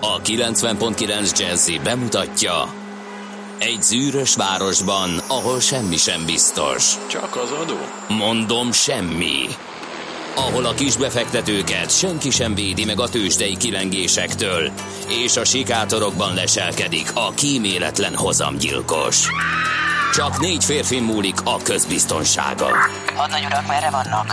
A 90.9 Jazzy bemutatja: egy zűrös városban, ahol semmi sem biztos. Csak az adó? Mondom, semmi. Ahol a kisbefektetőket senki sem védi meg a tőzsdei kilengésektől, és a sikátorokban leselkedik a kíméletlen hozamgyilkos. Csak 4 férfin múlik a közbiztonsága. Hadnagy urak, merre vannak?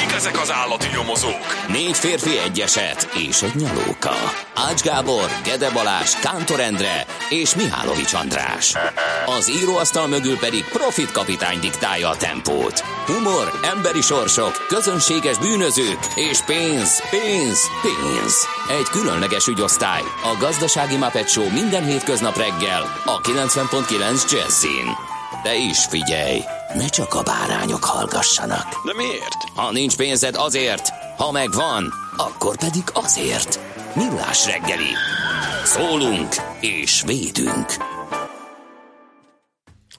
kik ezek az állati nyomozók? 4 férfi, egy eset és egy nyalóka. Ács Gábor, Gede Balázs, Kántor Endre és Mihálovics András. Az íróasztal mögül pedig Profit kapitány diktálja a tempót. Humor, emberi sorsok, közönséges bűnözők és pénz. Egy különleges ügyosztály, a Gazdasági Muppet Show minden hétköznap reggel a 90.9 Jazzin. De is figyelj, ne csak a bárányok hallgassanak. De miért? Ha nincs pénzed, azért, ha megvan, akkor pedig azért. Millás reggeli. Szólunk és védünk.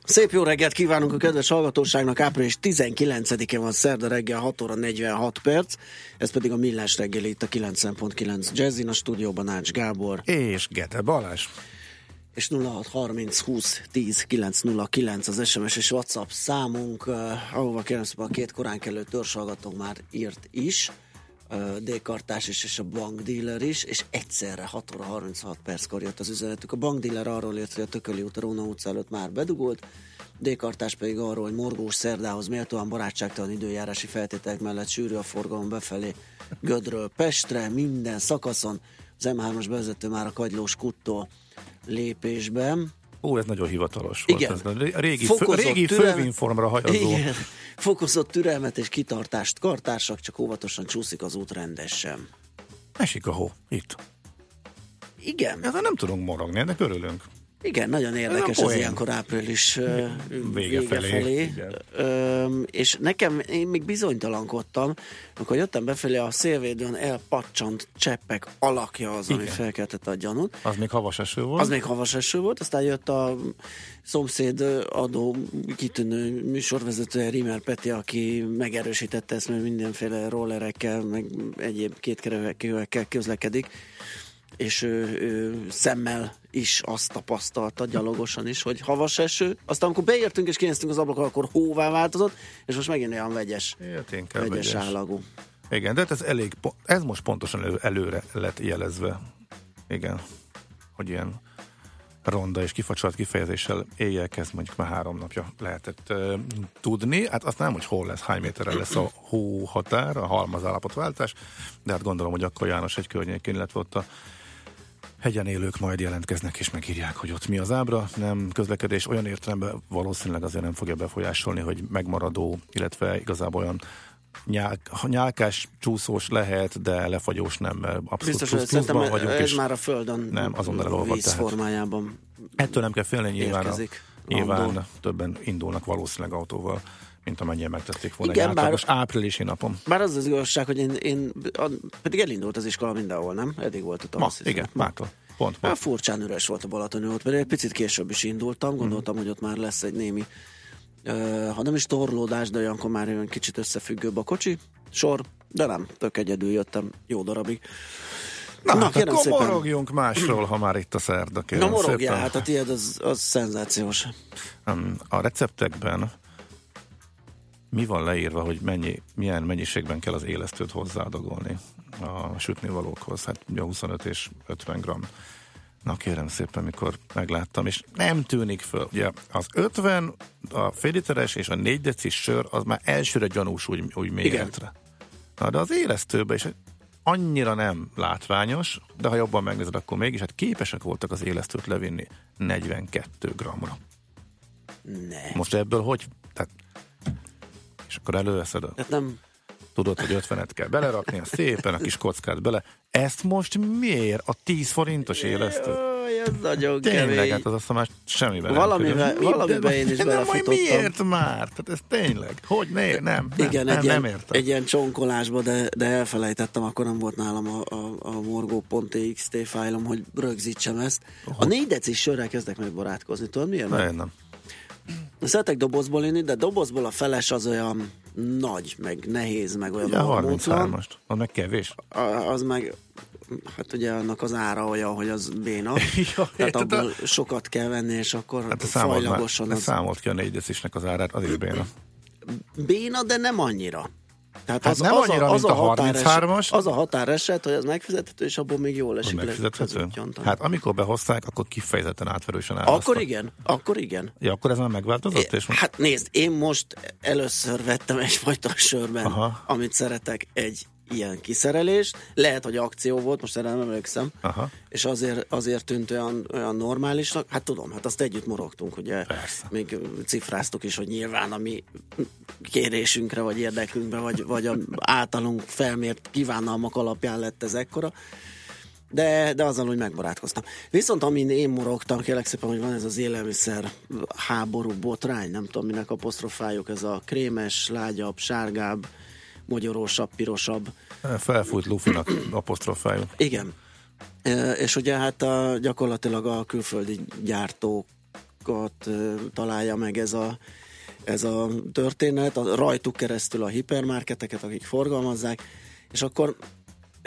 Szép jó reggelt kívánunk a kedves hallgatóságnak. Április 19-én van szerda reggel 6 óra 46 perc. Ez pedig a Millás reggeli itt a 90.9 Jazzin, a stúdióban Ács Gábor. És Gede Balázs. És 0630 20 10 909 az SMS és WhatsApp számunk, ahova kérem szóval a 2 korán kellő törzshallgató már írt is, D-kartás is és a bankdíler is, és egyszerre 6 óra 36 perckor jött az üzenetük. A bankdíler arról ért, hogy a Tököli út a Róna utca előtt már bedugult, D-kartás pedig arról, hogy morgós szerdához méltóan barátságtalan időjárási feltételek mellett sűrű a forgalom befelé Gödről Pestre, minden szakaszon. Az M3-as bevezető már a Kagylós-Kuttó lépésben. Ó, ez nagyon hivatalos volt. Igen. Ez a régi fővinformra hajazó. Igen. Fokozott türelmet és kitartást kartársak, csak óvatosan csúszik az út rendesen. Esik a hó, itt. Igen. Ezzel nem tudunk morogni, ennek örülünk. Igen, nagyon érdekes ez ilyenkor április vége felé. És nekem, én még bizonytalankodtam, amikor jöttem befelé, a szélvédőn elpacsant cseppek alakja az, ami felkeltette a gyanút. Az még havas eső volt. Aztán jött a szomszéd adó kitűnő műsorvezetője, Rimer Peti, aki megerősítette ezt, mert mindenféle rollerekkel, meg egyéb kétkerekűekkel közlekedik, és ő szemmel is azt tapasztalta, gyalogosan is, hogy havas eső. Aztán amikor beértünk és kinéztünk az ablakon, akkor hóvá változott, és most megint olyan vegyes állagú. Igen, de ez elég, ez most pontosan előre lett jelezve. Igen, hogy ilyen ronda és kifacsart kifejezéssel éjjel kezd, mondjuk már 3 napja lehetett tudni. Hát azt nem, hogy hol lesz, hány méterre lesz a hó határ, a halmazállapotváltás, de hát gondolom, hogy akkor János egy környékén, illetve ott a hegyen élők majd jelentkeznek és megírják, hogy ott mi az ábra. Nem közlekedés olyan értelemben valószínűleg azért nem fogja befolyásolni, hogy megmaradó, illetve igazából olyan nyálkás, csúszós lehet, de lefagyós nem. Abszolút biztos, hogy szerintem ez már a földön nem, víz formájában. Ettől nem kell félni, nyilván többen indulnak valószínűleg autóval, mint amennyien megtették volna. Igen, egy általános áprilisi napon. Bár az az igazság, hogy pedig elindult az iskola mindenhol, nem? Eddig volt a tavasz. Igen, mától. Pont. Hát furcsán üres volt a Balatoni út, mert egy picit később is indultam, gondoltam, hogy ott már lesz egy némi ha nem is torlódás, de olyankor már olyan kicsit összefüggőbb a kocsi sor, de nem, tök egyedül jöttem jó darabig. Na hát akkor morogjunk másról, ha már itt a szerda, kérem. Na morogjál, hát a tiéd az szenzációs. A receptekben mi van leírva, hogy milyen mennyiségben kell az élesztőt hozzáadagolni a sütnivalókhoz? Hát 25 és 50 g. Na kérem szépen, mikor megláttam, és nem tűnik föl. Ugye az 50, a fél literes és a 4 decis sör, az már elsőre gyanús úgy méretre. Na de az élesztőben is annyira nem látványos, de ha jobban megnézed, akkor mégis, hát képesek voltak az élesztőt levinni 42 g-ra. Ne. Most ebből hogy? Tehát, és akkor előveszed a... Hát nem... Tudod, hogy 50-et kell belerakni, szépen a kis kockát bele. Ezt most miért? A 10 forintos élesztő? Jaj, ez nagyon kemény. Tényleg, hát az azt már semmiben valamiben én is belefutottam. Miért már? Tehát ez tényleg. Hogy? Nem értem. Egy ilyen csonkolásba, de elfelejtettem, akkor nem volt nálam a morgo.txt fájlom, hogy rögzítsem ezt. A 4 decis sörrel kezdek megbarátkozni. Tudod, miért? Nem. Szeretek dobozból inni, de dobozból a feles az olyan nagy, meg nehéz, meg olyan... Ugye a 33-as, az meg kevés. Az meg, hát ugye annak az ára olyan, hogy az béna. Jaj, tehát abból sokat kell venni, és akkor hát fajlagosan... Hát számolt ki a 4 decinek az árát, az is béna. Béna, de nem annyira. Tehát hát az, nem az annyira, az mint a 33-as. Az a határeset, hogy az megfizethető, és abból még jól esik. Megfizethető? Hát amikor behozták, akkor kifejezetten átverősen állaztak. Akkor igen. Ja, akkor ez már megváltozott? Hát nézd, én most először vettem egyfajta sörben, amit szeretek, egy ilyen kiszerelést. Lehet, hogy akció volt, most erre nem emlékszem. Aha. És azért tűnt olyan normálisnak. Hát tudom, hát azt együtt morogtunk, ugye. Persze. Még cifráztuk is, hogy nyilván a mi kérésünkre, vagy érdekünkbe, vagy általunk felmért kívánalmak alapján lett ez ekkora. De azzal úgy megbarátkoztam. Viszont amin én morogtam, kérlek szépen, hogy van ez az élelmiszer háború botrány, nem tudom minek apostrofáljuk, ez a krémes, lágyabb, sárgább, magyarósabb, pirosabb. Felfújt lufinak apostrofáljuk. Igen. És ugye hát gyakorlatilag a külföldi gyártókat találja meg ez a történet, rajtuk keresztül a hipermarketeket, akik forgalmazzák, és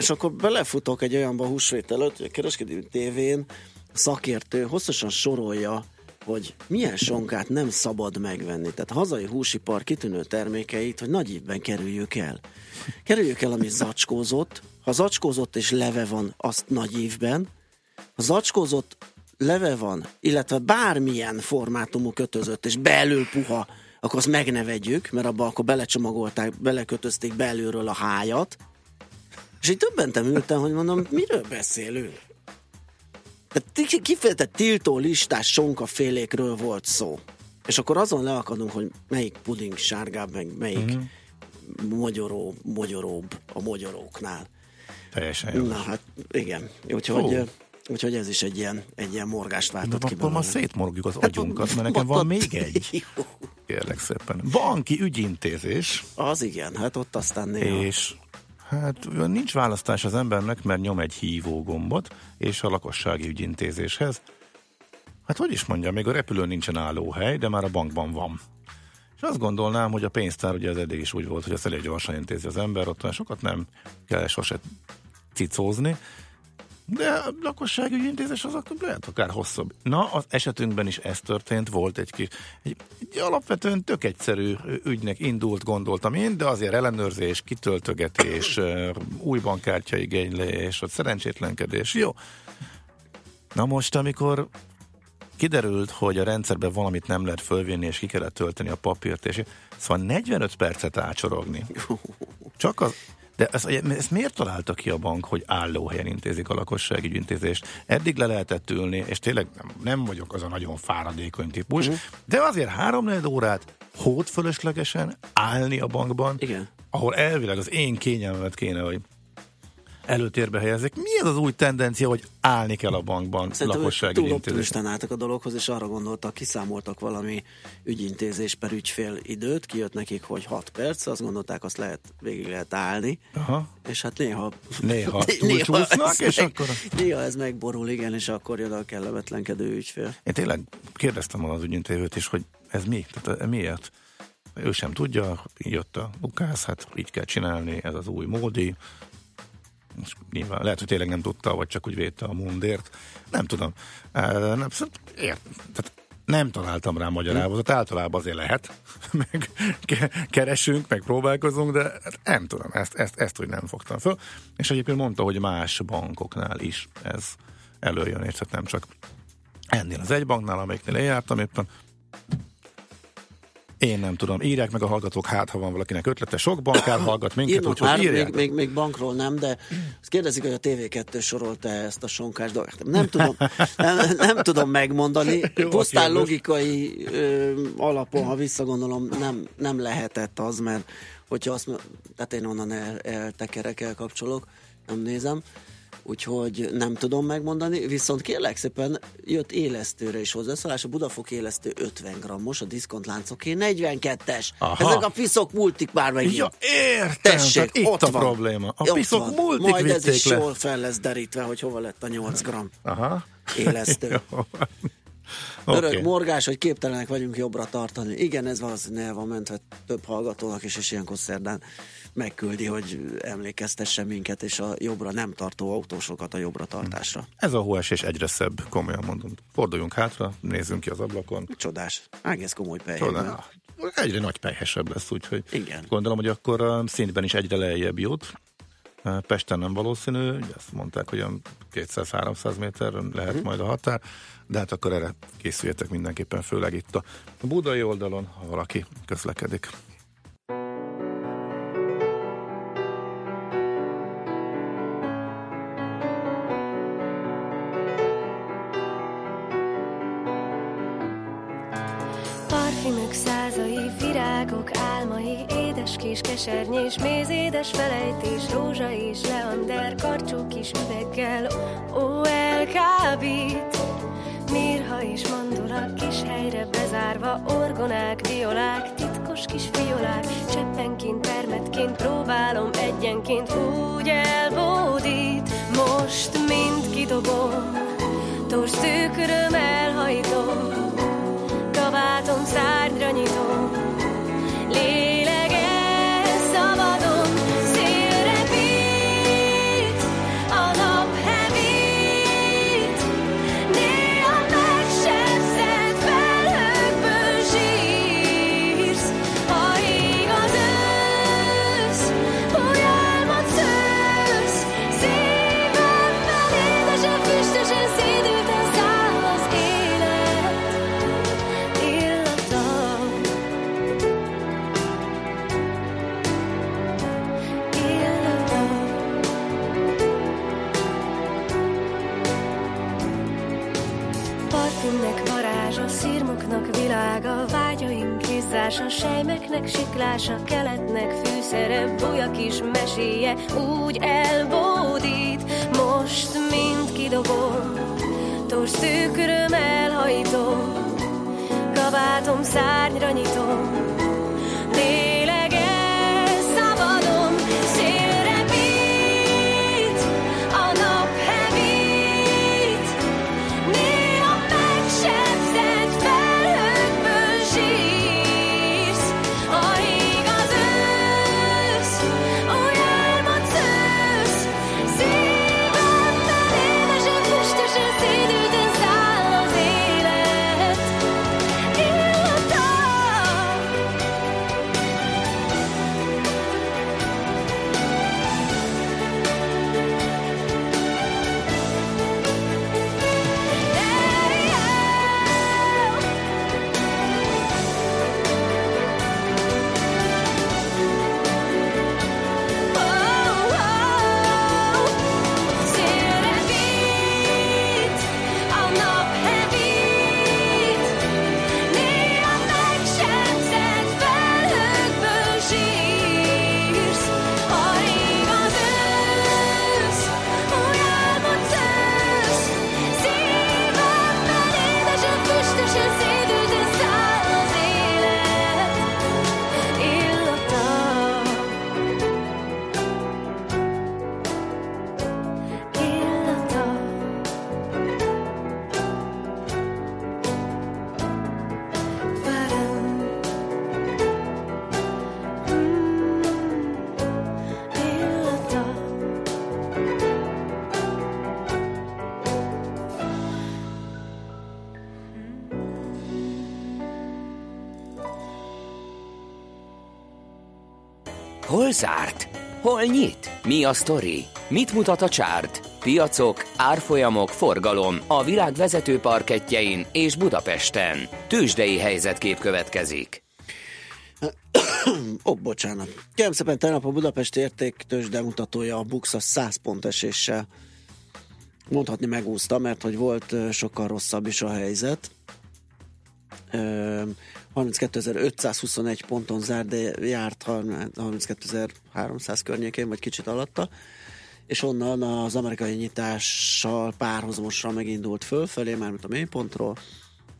akkor belefutok egy olyanba húsvét előtt, hogy a kereskedelmi tévén szakértő hosszasan sorolja, hogy milyen sonkát nem szabad megvenni. Tehát hazai húsipar kitűnő termékeit, hogy nagy évben kerüljük el. Kerüljük el, ami zacskózott. Ha zacskózott és leve van, azt nagy évben. Ha zacskózott, leve van, illetve bármilyen formátumú kötözött, és belül puha, akkor azt megnevedjük, mert abba akkor belecsomagolták, belekötözték belülről a hájat. És így többentem ültem, hogy mondom, miről beszélünk? Tehát kifejezetten tiltó listás sonkafélékről volt szó. És akkor azon leakadunk, hogy melyik puding sárgább, meg melyik magyaróbb a magyaróknál. Teljesen jó. Na hát igen, úgyhogy ez is egy ilyen morgást váltott ki. Akkor ma szétmorgjuk az agyunkat, mert nekem van még egy. Kérlek szépen. Banki ügyintézés. Az igen, hát ott aztán néha. És... Hát nincs választás az embernek, mert nyom egy hívógombot, és a lakossági ügyintézéshez. Hát hogy is mondjam, még a repülőn nincsen állóhely, de már a bankban van. És azt gondolnám, hogy a pénztár ugye az eddig is úgy volt, hogy azt elég gyorsan intézi az ember, ott sokat nem kell sose cicózni, de a lakossági ügyintézés az akkor lehet akár hosszabb. Na, az esetünkben is ez történt, volt egy alapvetően tök egyszerű ügynek indult, gondoltam én, de azért ellenőrzés, kitöltögetés, új bankkártyaigénylés, szerencsétlenkedés, jó. Na most, amikor kiderült, hogy a rendszerben valamit nem lehet fölvinni, és ki kellett tölteni a papírt, és szóval 45 percet ácsorogni. Csak az... De ezt miért találta ki a bank, hogy állóhelyen intézik a lakosságügyintézést? Eddig le lehetett ülni, és tényleg nem vagyok az a nagyon fáradékony típus, de azért 3-4 órát hódfölöslegesen állni a bankban, igen, ahol elvileg az én kényelmet kéne, hogy előtérbe helyezzék. Mi ez az új tendencia, hogy állni kell a bankban lakosságügyintézést? Túl álltak a dologhoz, és arra gondoltak, kiszámoltak valami ügyintézés per ügyfél időt, kijött nekik, hogy 6 perc, azt gondolták, azt végig lehet állni, és hát néha túlcsúsznak, és akkor... Néha ez megborul, igen, és akkor jön a kellemetlenkedő ügyfél. Én tényleg kérdeztem az ügyintézőt is, hogy ez mi? Tehát miért? Ő sem tudja, jött a ukász, hát így kell csinálni, ez az új módi. És nyilván, lehet, hogy tényleg nem tudta, vagy csak úgy védte a mundért. Nem tudom. Tehát nem találtam rá magyarázatot. Általában azért lehet. Meg keresünk, meg próbálkozunk, de nem tudom. Ezt úgy nem fogtam föl. És egyébként mondta, hogy más bankoknál is ez előjön, és nem csak ennél az egy banknál, amelyiknél én jártam éppen. Én nem tudom, írják meg a hallgatók, hát ha van valakinek ötlete, sok bankár hallgat minket, úgyhogy írják. Még bankról nem, de azt kérdezik, hogy a TV2 sorolta ezt a sonkás dolgot. Nem tudom megmondani, pusztán logikai alapon, ha visszagondolom, nem lehetett az, mert hogyha azt mondom, tehát én onnan eltekerek, elkapcsolok, nem nézem, úgyhogy nem tudom megmondani, viszont kérlek szépen jött élesztőre is hozzászólás, a Budafok élesztő 50 g-os, a diszkontláncoké 42-es. Aha. Ezek a piszok multik már megint. Ja, értem, tessék, itt a probléma. A piszok multik vitték le. Majd ez is jól fel lesz derítve, hogy hova lett a 8 g élesztő. Örök morgás, hogy képtelenek vagyunk jobbra tartani. Igen, ez valószínűleg el van mentve több hallgatónak is, és ilyenkor szerdán megküldi, hogy emlékeztesse minket, és a jobbra nem tartó autósokat a jobbra tartásra. Ez a hóesés egyre szebb, komolyan mondom. Forduljunk hátra, nézzünk ki az ablakon. Csodás, egész komoly pelyhelyben. Egyre nagy pelyhesebb lesz, úgyhogy igen. Gondolom, hogy akkor a szintben is egyre lejjebb jut. Pesten nem valószínű, ugye azt mondták, hogy 200-300 méter lehet majd a határ, de hát akkor erre készüljetek mindenképpen, főleg itt a budai oldalon, ha valaki közlekedik. Parfümök százai, virágok álmai, édes kis kesernyés, méz, édes felejtés, rózsa és leander, karcsú kis üveggel, ó, elkábít. Mirha és mandula, kis helyre bezárva, orgonák, violák, titkos kis fiolák, cseppenként, permetként, próbálom egyenként, úgy elbódít. Most mind kidobom, torz tükröm elhajítom, kabátom szárnyra nyitom, lélegel szabadom, szélre bít, a nap hevít, néha megsebzett felhőkből zsírsz, ha ég az ősz, új álmat szősz, szívemben édesen, füstösen, szédülten száll az élet, illata. Parfümnek varázsa, szirmoknak világa, vágyaim kizzása, sejmeknek siklása, keletnek fűszere, buja kis meséje, úgy elbódít. Most mind kidobom, torz tükröm elhajítom, kabátom szárnyra nyitom, lélegel szabadom, szélre bít, a nap hevít, néha megsebzett felhőkből zsírsz, ha ég az ősz, új álmat szősz, szívemben édesen, füstösen, szédülten száll az élet, illata. Szélre bít, a nap hevít, néha megsebzett felhőkből zsírsz, ha ég az ősz, új álmot szősz, szívemben édesen, füstösen, szédülten száll az élet, illata. Illata, várom, illata. Hol zárt? Hol nyit? Mi a sztori? Mit mutat a csárt? Piacok, árfolyamok, forgalom a világ vezető parkettjein és Budapesten. Tőzsdei helyzetkép következik. Bocsánat. Kérem szépen, tegnap a Budapest értéktőzsde mutatója, a BUX, a 100 pont eséssel mondhatni megúszta, mert hogy volt sokkal rosszabb is a helyzet. 32.521 ponton zárt, de járt 32.300 környékén, vagy kicsit alatta, és onnan az amerikai nyitással párhuzamosan megindult fölfelé, mármint a mélypontról,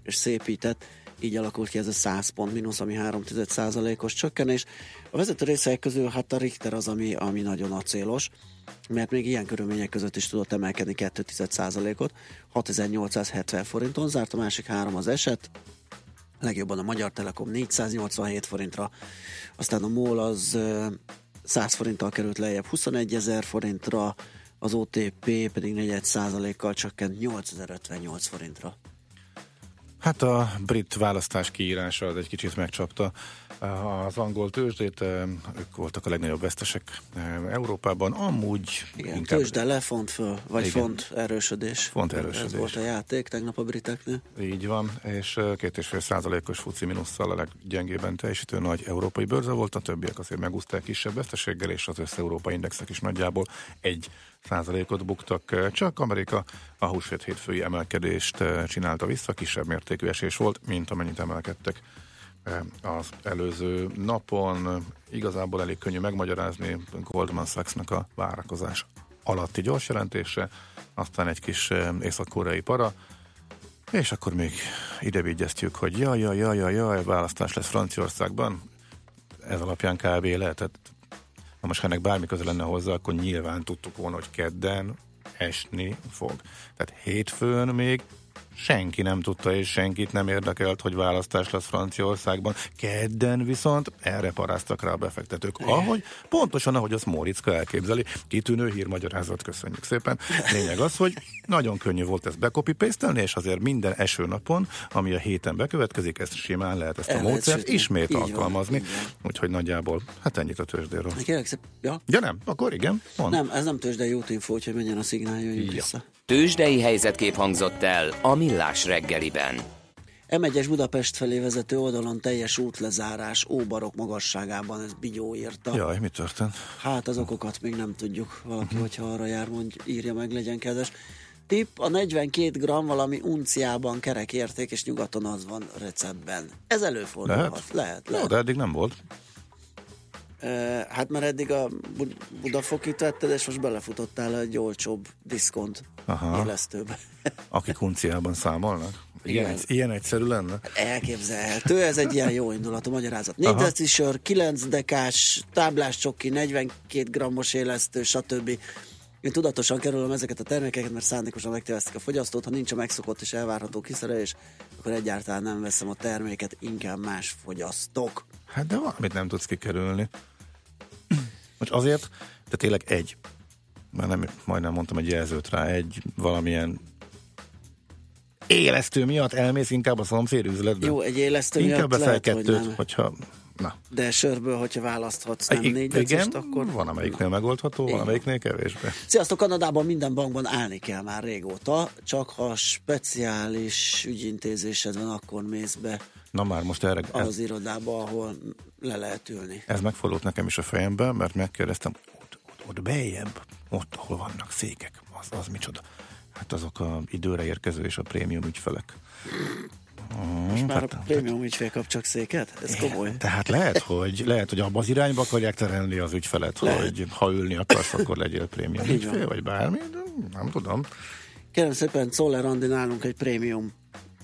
és szépített így alakult ki ez a 100 pont mínusz, ami 3,1%-os csökkenés. A vezető részek közül hát a Richter az, ami nagyon acélos, mert még ilyen körülmények között is tudott emelkedni 2,1%-ot, 6.870 forinton zárt, a másik három az eset, legjobban a Magyar Telekom 487 forintra, aztán a MOL az 100 forinttal került lejjebb 21.000 forintra, az OTP pedig 4,1%-kal csökkent 8.058 forintra. Hát a brit választás kiírása az egy kicsit megcsapta az angol tőzsdét, ők voltak a legnagyobb vesztesek Európában, amúgy... Igen, tőzsde lefont föl, vagy igen, font erősödés. Font erősödés. Ez volt a játék tegnap a briteknél. Így van, és 2,5%-os fuci minusszal a leggyengében teljesítő nagy európai bőrze volt, a többiek azért megúszták kisebb veszteséggel, és az össze-európai indexek is nagyjából 1%-ot buktak, csak Amerika a húsvét hétfői emelkedést csinálta vissza, kisebb mértékű esés volt, mint amennyit emelkedtek az előző napon. Igazából elég könnyű megmagyarázni, Goldman Sachs-nak a várakozás alatti gyors jelentése, aztán egy kis észak-koreai para, és akkor még idevigyeztjük, hogy jaj, választás lesz Franciaországban, ez alapján kb. Lehetett. Na most, ha ennek bármi köze lenne hozzá, akkor nyilván tudtuk volna, hogy kedden esni fog. Tehát hétfőn még senki nem tudta, és senkit nem érdekelt, hogy választás lesz Franciaországban. Kedden viszont erre paráztak rá a befektetők. Pontosan ahogy az Móriczka elképzeli. Kitűnő hírmagyarázat, köszönjük szépen. Lényeg az, hogy nagyon könnyű volt ezt becopy-paste-elni, és azért minden eső napon, ami a héten bekövetkezik, ezt simán lehet, ezt a módszert ismét alkalmazni. Úgyhogy nagyjából, hát ennyit a tőzsdéről. Ja nem, akkor igen. Mond. Nem, ez nem tőzsdei jó infó, hogy menjen a szignál, jöjjünk vissza. Tőzsdei helyzetkép hangzott el a Millás reggeliben. M1-es Budapest felé vezető oldalon teljes útlezárás, óbarok magasságában, ez Bigyó írta. Jaj, mi történt? Hát az okokat még nem tudjuk. Valaki, hogyha arra jár, mondj, írja meg, legyen kedves. Tipp, a 42 g valami unciában kerek érték, és nyugaton az van receptben. Ez előfordulhat. Lehet. De eddig nem volt. Hát már eddig a Budafokit vetted, és most belefutottál egy olcsóbb diszkont élesztőbe. Akik unciában számolnak? Ilyen egyszerű lenne? Elképzelhető, ez egy ilyen jó indulatú magyarázat. 4 decisör, 9 dekás, táblás csoki, 42 grammos élesztő, stb. Én tudatosan kerülöm ezeket a termékeket, mert szándékosan megtévesztik a fogyasztót. Ha nincs a megszokott és elvárható kiszerelés, akkor egyáltalán nem veszem a terméket, inkább más fogyasztok. Hát de valamit nem tudsz kikerülni. Most azért, de tényleg egy, már nem, majdnem mondtam egy jelzőt rá, egy valamilyen élesztő miatt elmész inkább a szomszéd üzletbe. Jó, egy élesztő inkább miatt lehet, kettőt, hogy hogyha... Na. De sörből, hogyha választhatsz, nem négy decist, akkor... van amelyiknél megoldható, van amelyiknél kevésbé. Sziasztok! Kanadában minden bankban állni kell már régóta, csak ha speciális ügyintézésed van, akkor mész be. Na már most erre... Az irodába, ahol le lehet ülni. Ez megfordult nekem is a fejemben, mert megkérdeztem, ott beljebb, ott, ahol vannak székek, az micsoda? Hát azok a időre érkező és a prémium ügyfelek. Most már a prémium ügyfél kap csak széket? Ez komoly. Tehát lehet, hogy abba az irányba akarják terelni az ügyfelet, hogy ha ülni akarsz, akkor legyél prémium ügyfél, vagy bármi, nem tudom. Kérem szépen, Czoller Andi nálunk egy prémium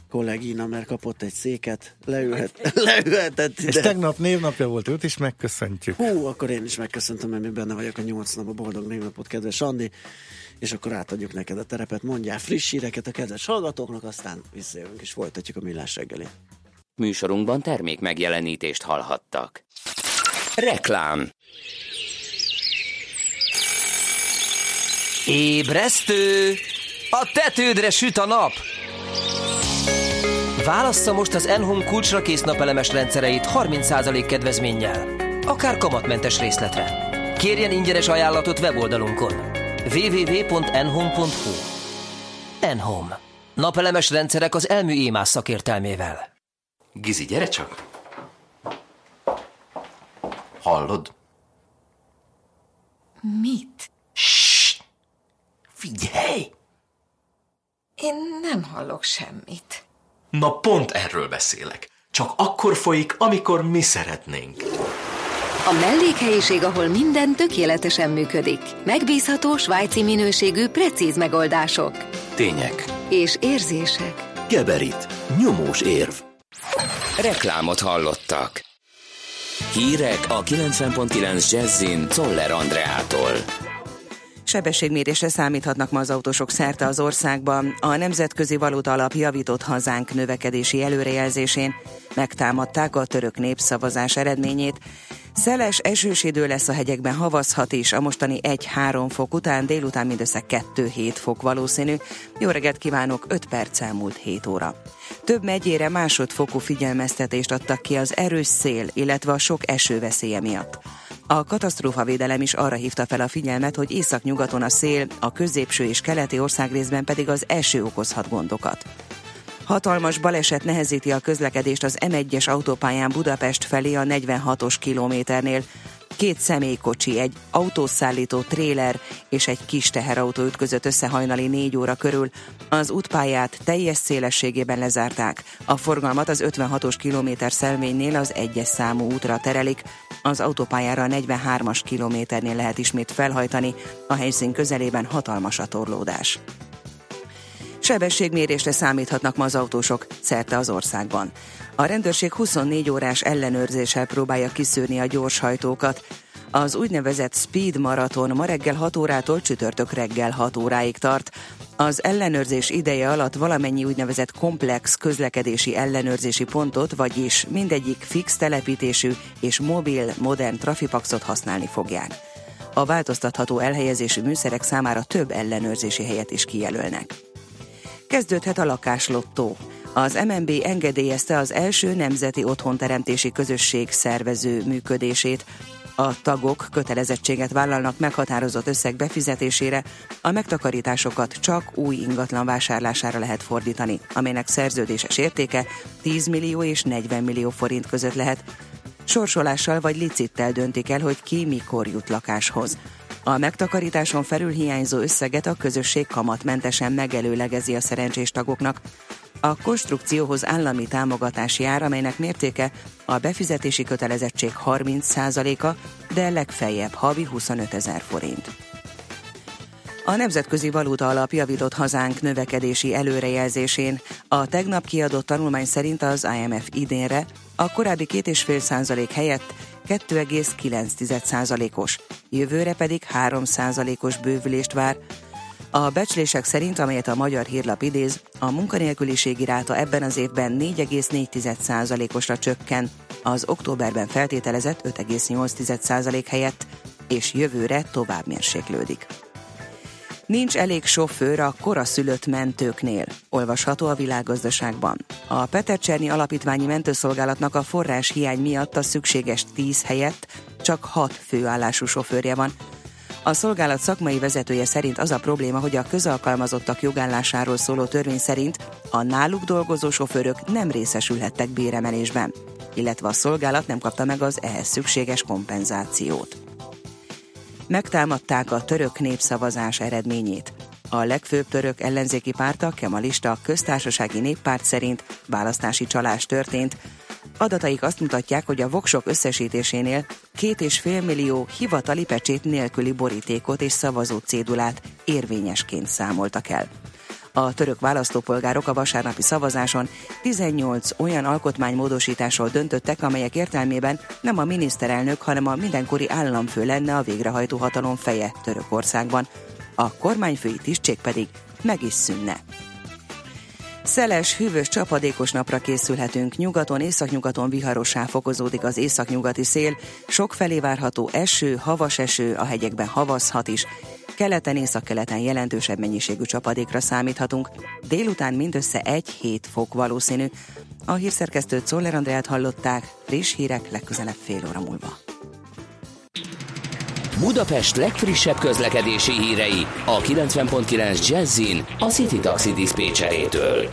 kollégina, mert kapott egy széket, leülhetett ide. És tegnap névnapja volt, őt is megköszöntjük. Hú, akkor én is megköszöntöm, mert mi benne vagyok a 8 nap, a boldog névnapot, kedves Andi, és akkor átadjuk neked a terepet, mondjál friss híreket a kedves hallgatóknak, aztán visszajövünk és folytatjuk a Millás reggelit. Műsorunkban termék megjelenítést hallhattak. Reklám. Ébresztő! A tetődre süt a nap! Válassza most az Enhome kulcsra kész napelemes rendszereit 30% kedvezménnyel, akár kamatmentes részletre. Kérjen ingyenes ajánlatot weboldalunkon. www.enhome.hu. Enhome. Napelemes rendszerek az elmű émász szakértelmével. Gizi, gyere csak! Hallod? Mit? Ssss! Figyelj! Én nem hallok semmit. Na pont erről beszélek. Csak akkor folyik, amikor mi szeretnénk. A mellékhelyiség, ahol minden tökéletesen működik. Megbízható, svájci minőségű, precíz megoldások. Tények. És érzések. Geberit. Nyomós érv. Reklámot hallottak. Hírek a 90.9 Jazzin Czoller Andreától. Sebességmérésre számíthatnak ma az autósok szerte az országban. A Nemzetközi Valuta Alapja javított hazánk növekedési előrejelzésén. Megtámadták a török népszavazás eredményét. Szeles, esős idő lesz, a hegyekben havazhat is. A mostani 1-3 fok után délután mindössze 2-7 fok valószínű. Jó reggelt kívánok, 5 perccel múlt 7 óra. Több megyére másodfokú figyelmeztetést adtak ki az erős szél, illetve a sok eső veszélye miatt. A katasztrófavédelem is arra hívta fel a figyelmet, hogy északnyugaton a szél, a középső és keleti országrészben pedig az eső okozhat gondokat. Hatalmas baleset nehezíti a közlekedést az M1-es autópályán Budapest felé a 46-os kilométernél. 2 személykocsi, egy autószállító tréler és egy kis teherautó ütközött össze hajnali 4 óra körül. Az útpályát teljes szélességében lezárták. A forgalmat az 56-os kilométer szelvénynél az 1-es számú útra terelik. Az autópályára a 43-as kilométernél lehet ismét felhajtani. A helyszín közelében hatalmas a torlódás. Sebességmérésre számíthatnak ma az autósok szerte az országban. A rendőrség 24 órás ellenőrzéssel próbálja kiszűrni a gyorshajtókat. Az úgynevezett Speed Maraton ma reggel 6 órától csütörtök reggel 6 óráig tart. Az ellenőrzés ideje alatt valamennyi úgynevezett komplex közlekedési ellenőrzési pontot, vagyis mindegyik fix telepítésű és mobil modern trafipaxot használni fogják. A változtatható elhelyezésű műszerek számára több ellenőrzési helyet is kijelölnek. Kezdődhet a lakáslottó. Az MNB engedélyezte az első nemzeti otthonteremtési közösség szervező működését. A tagok kötelezettséget vállalnak meghatározott összeg befizetésére, a megtakarításokat csak új ingatlan vásárlására lehet fordítani, aminek szerződéses értéke 10 millió és 40 millió forint között lehet. Sorsolással vagy licittel döntik el, hogy ki mikor jut lakáshoz. A megtakarításon felül hiányzó összeget a közösség kamatmentesen megelőlegezi a szerencsés tagoknak. A konstrukcióhoz állami támogatás jár, amelynek mértéke a befizetési kötelezettség 30%-a, de legfeljebb havi 25 000 forint. A Nemzetközi Valuta Alap javított hazánk növekedési előrejelzésén. A tegnap kiadott tanulmány szerint az IMF idénre a korábbi 2,5% helyett 2,9%-os, jövőre pedig 3%-os bővülést vár. A becslések szerint, amelyet a Magyar Hírlap idéz, a munkanélküliségi ráta ebben az évben 4,4%-osra csökken, az októberben feltételezett 5,8% helyett, és jövőre tovább mérséklődik. Nincs elég sofőr a koraszülött mentőknél, olvasható a Világgazdaságban. A Petercsernyi Alapítványi Mentőszolgálatnak a forráshiány miatt a szükséges 10 helyett csak 6 főállású sofőrje van. A szolgálat szakmai vezetője szerint az a probléma, hogy a közalkalmazottak jogállásáról szóló törvény szerint a náluk dolgozó sofőrök nem részesülhettek béremelésben, illetve a szolgálat nem kapta meg az ehhez szükséges kompenzációt. Megtámadták a török népszavazás eredményét. A legfőbb török ellenzéki párta, Kemalista Köztársasági Néppárt szerint választási csalás történt. Adataik azt mutatják, hogy a voksok összesítésénél 2,5 millió hivatali pecsét nélküli borítékot és szavazó cédulát érvényesként számoltak el. A török választópolgárok a vasárnapi szavazáson 18 olyan alkotmánymódosításról döntöttek, amelyek értelmében nem a miniszterelnök, hanem a mindenkori államfő lenne a végrehajtó hatalom feje Törökországban. A kormányfői tisztség pedig meg is szűnne. Szeles, hűvös, csapadékos napra készülhetünk. Nyugaton, északnyugaton viharossá fokozódik az északnyugati szél. Sokfelé várható eső, havas eső, a hegyekben havazhat is. Keleten, északkeleten jelentősebb mennyiségű csapadékra számíthatunk. Délután mindössze 1-7 fok valószínű. A hírszerkesztőt, Czoller Andreát hallották. Friss hírek legközelebb fél óra múlva. Budapest legfrissebb közlekedési hírei a 90.9 Jazzin a City Taxi Dispatcherétől.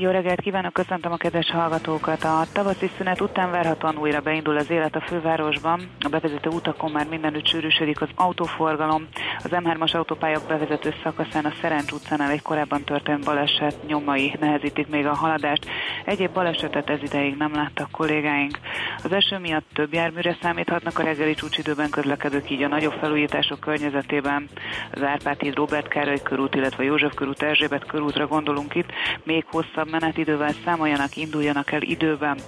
Jó reggelt kívánok, köszöntöm a kedves hallgatókat! A tavaszi szünet után várhatóan újra beindul az élet a fővárosban. A bevezető utakon már mindenütt sűrűsödik az autóforgalom. Az M3-as autópálya bevezető szakaszán a Szerencs utcánál egy korábban történt baleset nyomai nehezítik még a haladást. Egyéb balesetet ez ideig nem láttak kollégáink. Az eső miatt több járműre számíthatnak a reggeli csúcsidőben közlekedők, így a nagyobb felújítások környezetében. Az Árpád híd, Róbert Károly körút, illetve József körút, Erzsébet körútra gondolunk itt, még hosszabb pontosabb menetidővel számoljanak, induljanak el időben.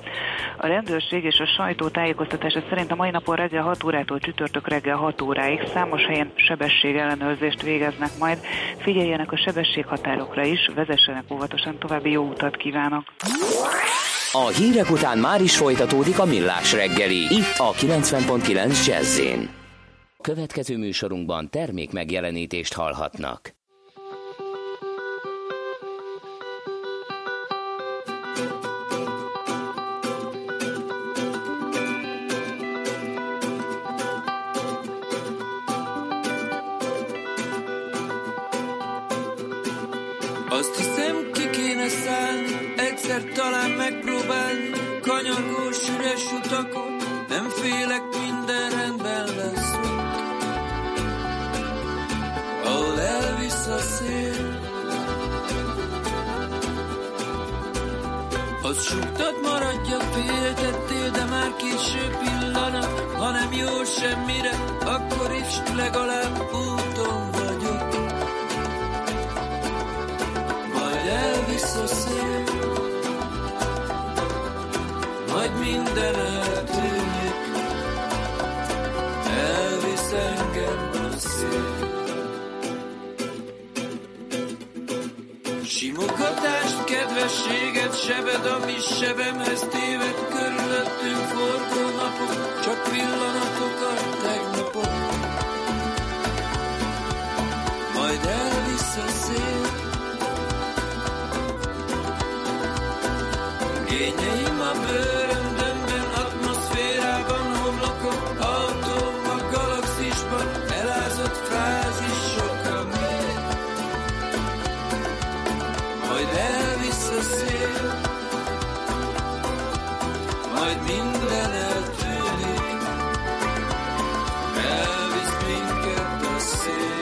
A rendőrség és a sajtó tájékoztatása szerint a mai napon reggel 6 órától csütörtök reggel 6 óráig számos helyen sebességellenőrzést végeznek majd. Figyeljenek a sebességhatárokra is, vezessenek óvatosan, további jó utat kívánok! A hírek után már is folytatódik a Millás reggeli, itt a 90.9 Jazz-én. Következő műsorunkban termék megjelenítést hallhatnak. Azt hiszem, ki kéne szállni, egyszer talán megpróbálni, kanyargós üres utakon, nem félek, minden rendben lesz. Ahol elvisz a szél, az sugtat, maradja, féltettél, de már késő pillanat, ha nem jó semmire, akkor is legalább úton vagyok. Majd elvisz a szél, majd minden eltűnik, elvisz engem a szél. Simogatást, kedvességet, sebed, ami sebemhez téved, körülöttünk forgó napok, csak pillanatok a tegnapok. Majd elvisz a szél, kényeim a bőrömben, atmoszférában, homlokom, autóm a galaxisban, elázott frázisok. Elvisz a szél, majd minden eltűnik, elvisz minket a szél.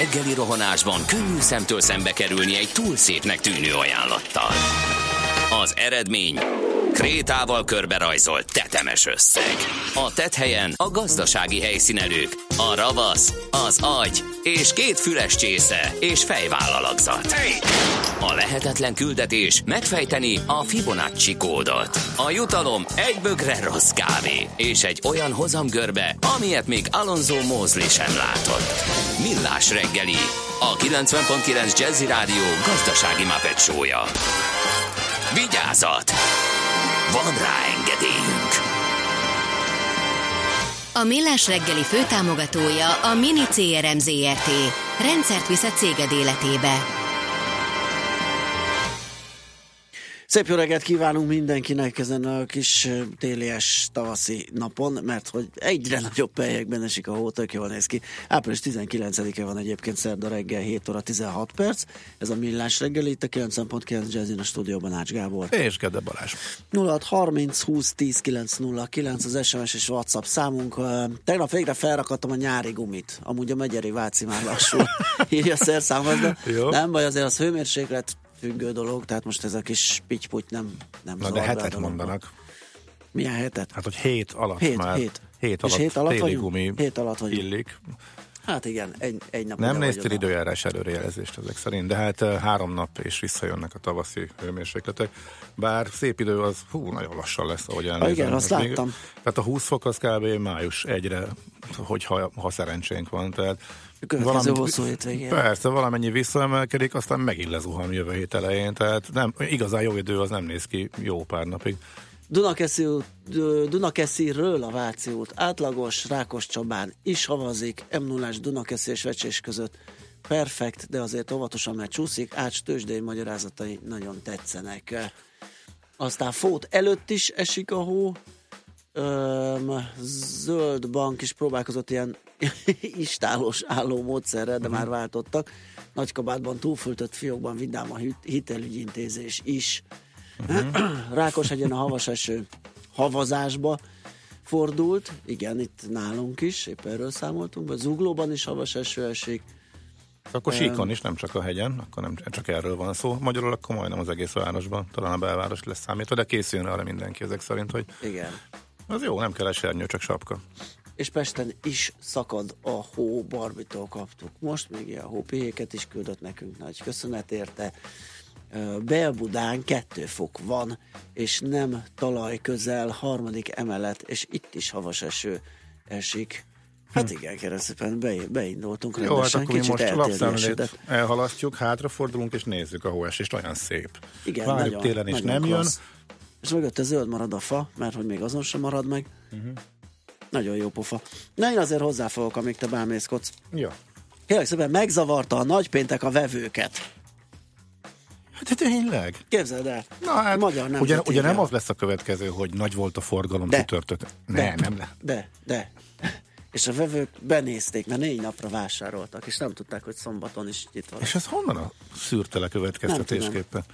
reggeli rohanásban könnyű szemtől szembe kerülni egy túl szépnek tűnő ajánlattal. Az eredmény krétával körberajzolt tetemes összeg. A tetthelyen a gazdasági helyszínelők, a ravasz, az agy és két füles csésze és fejvállalakzat. A lehetetlen küldetés megfejteni a Fibonacci kódot. A jutalom egy bögre rossz kávé és egy olyan hozamgörbe, amilyet még Alonso Moseley sem látott. Millás reggeli, a 90.9 Jazzy Rádió gazdasági Muppet Show-ja. Vigyázat! Van rá engedélyünk! A Millás reggeli főtámogatója a Mini CRM ZRT. Rendszert visz a céged életébe. Szép jó reggelt kívánunk mindenkinek ezen a kis télies tavaszi napon, mert hogy egyre nagyobb helyekben esik a hó, tök jól néz ki. Április 19-e van egyébként, szerda reggel 7 óra 16 perc. Ez a Millás reggeli, itt a 9.9 Jazzin, a stúdióban Ács Gábor. És Gede Balázs. 0630 20 10 909 az SMS és WhatsApp számunk. Tegnap végre felrakadtam a nyári gumit. Amúgy a megyeri Váci már lassul írja szerszámhoz, de nem baj, azért az hőmérséklet függő dolog, tehát most ez a kis pitty-putty nem zavar. Na de hetet mondanak. Milyen hetet? Hát, hogy hét alatt illik. Hát igen, egy nap. Nem néztél időjárás előrejelzést ezek szerint, de hát 3 nap és visszajönnek a tavaszi hőmérsékletek. Bár szép idő az, nagyon lassan lesz, ahogy elnézem. Igen, azt láttam. Még, tehát a 20 fok az kb. Május 1-re, hogyha szerencsénk van, tehát következő hosszú hétvégén. Persze, valamennyi visszaemelkedik, aztán megint lezuhan jövő hét elején, tehát nem, igazán jó idő az nem néz ki jó pár napig. Dunakesziről a Váci út átlagos, Rákoscsabán is havazik, M0-as Dunakeszi és Vecsés között perfekt, de azért óvatosan, mert csúszik. Ács tőzsdei magyarázatai nagyon tetszenek. Aztán Fót előtt is esik a hó. Zöld Bank is próbálkozott ilyen istálos álló módszerrel, de már váltottak. Nagykabátban túlfültött fiókban vidám a hitelügyintézés is. Rákoshegyen a havas eső havazásba fordult. Igen, itt nálunk is, épp erről számoltunk be. Zuglóban is havas eső esik. Akkor síkon is, nem csak a hegyen, akkor nem csak erről van szó. Magyarul akkor majdnem az egész városban, talán a belváros lesz számítva, de készüljön arra mindenki ezek szerint, hogy igen. Az jó, nem kell esernyő, csak sapka. És Pesten is szakad a hó, Barbitól kaptuk. Most még ilyen hópihéket is küldött nekünk, nagy köszönet érte. Belbudán 2 fok van, és nem talaj közel, 3. emelet, és itt is havas eső esik. Hát igen, keresztben beindultunk rendesen, hát kicsit eltérjésedet. Elhalasztjuk, hátrafordulunk, és nézzük a hóesést, olyan szép. Igen, várjuk, nagyon, télen is nem jön. És mögötte zöld marad a fa, mert hogy még azon sem marad meg. Nagyon jó pofa. Na, én azért hozzáfogok, amíg te bámészkodsz. Ja. Kérlek szépen, megzavarta a nagypéntek a vevőket. De tényleg? Képzeld el. Na hát, ugye nem az lesz a következő, hogy nagy volt a forgalom, csütörtök. De. És a vevők benézték, mert 4 napra vásároltak, és nem tudták, hogy szombaton is itt van. És ez honnan a szűrtele következtetésképpen?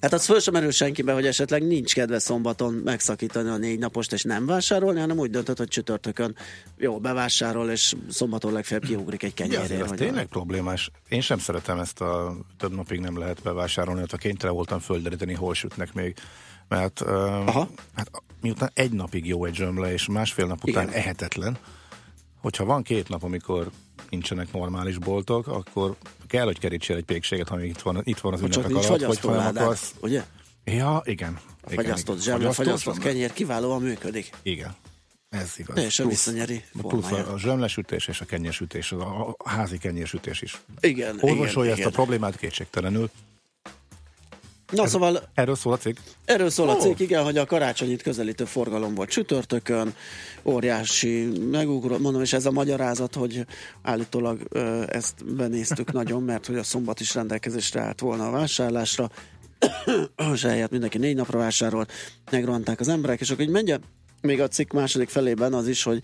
Hát az föl sem merül senkibe, hogy esetleg nincs kedve szombaton megszakítani a 4 napost, és nem vásárolni, hanem úgy döntött, hogy csütörtökön jó, bevásárol, és szombaton legfeljebb kiugrik egy kenyérért. Ja, ez tényleg problémás. Én sem szeretem ezt a több napig nem lehet bevásárolni, ott kénytelen voltam földeríteni, hol sütnek még. Mert hát, miután 1 napig jó egy zsömle, és másfél nap után igen, ehetetlen. Hogyha van 2 nap, amikor nincsenek normális boltok, akkor kell, hogy kerítsél egy pékséget, ha itt van az ünnepek alatt, hogy ha nem akarsz. Ugye? Ja, igen. A fagyasztott zsebben, a fagyasztott kenyér kiválóan működik. Igen, ez igaz. Teljesen visszanyeri formája. Plusz a zsömlesütés és a kenyérsütés, a házi kenyérsütés is. Igen. Orvosolja ezt a problémát kétségtelenül. Na, szóval erről szól a cikk? Erről szól a cikk, igen, hogy a karácsonyit közelítő forgalom volt csütörtökön, óriási megugró, mondom, és ez a magyarázat, hogy állítólag ezt benéztük nagyon, mert hogy a szombat is rendelkezésre állt volna a vásárlásra, és eljött mindenki 4 napra vásárolt, megrohanták az emberek, és akkor így menjen még a cikk második felében az is, hogy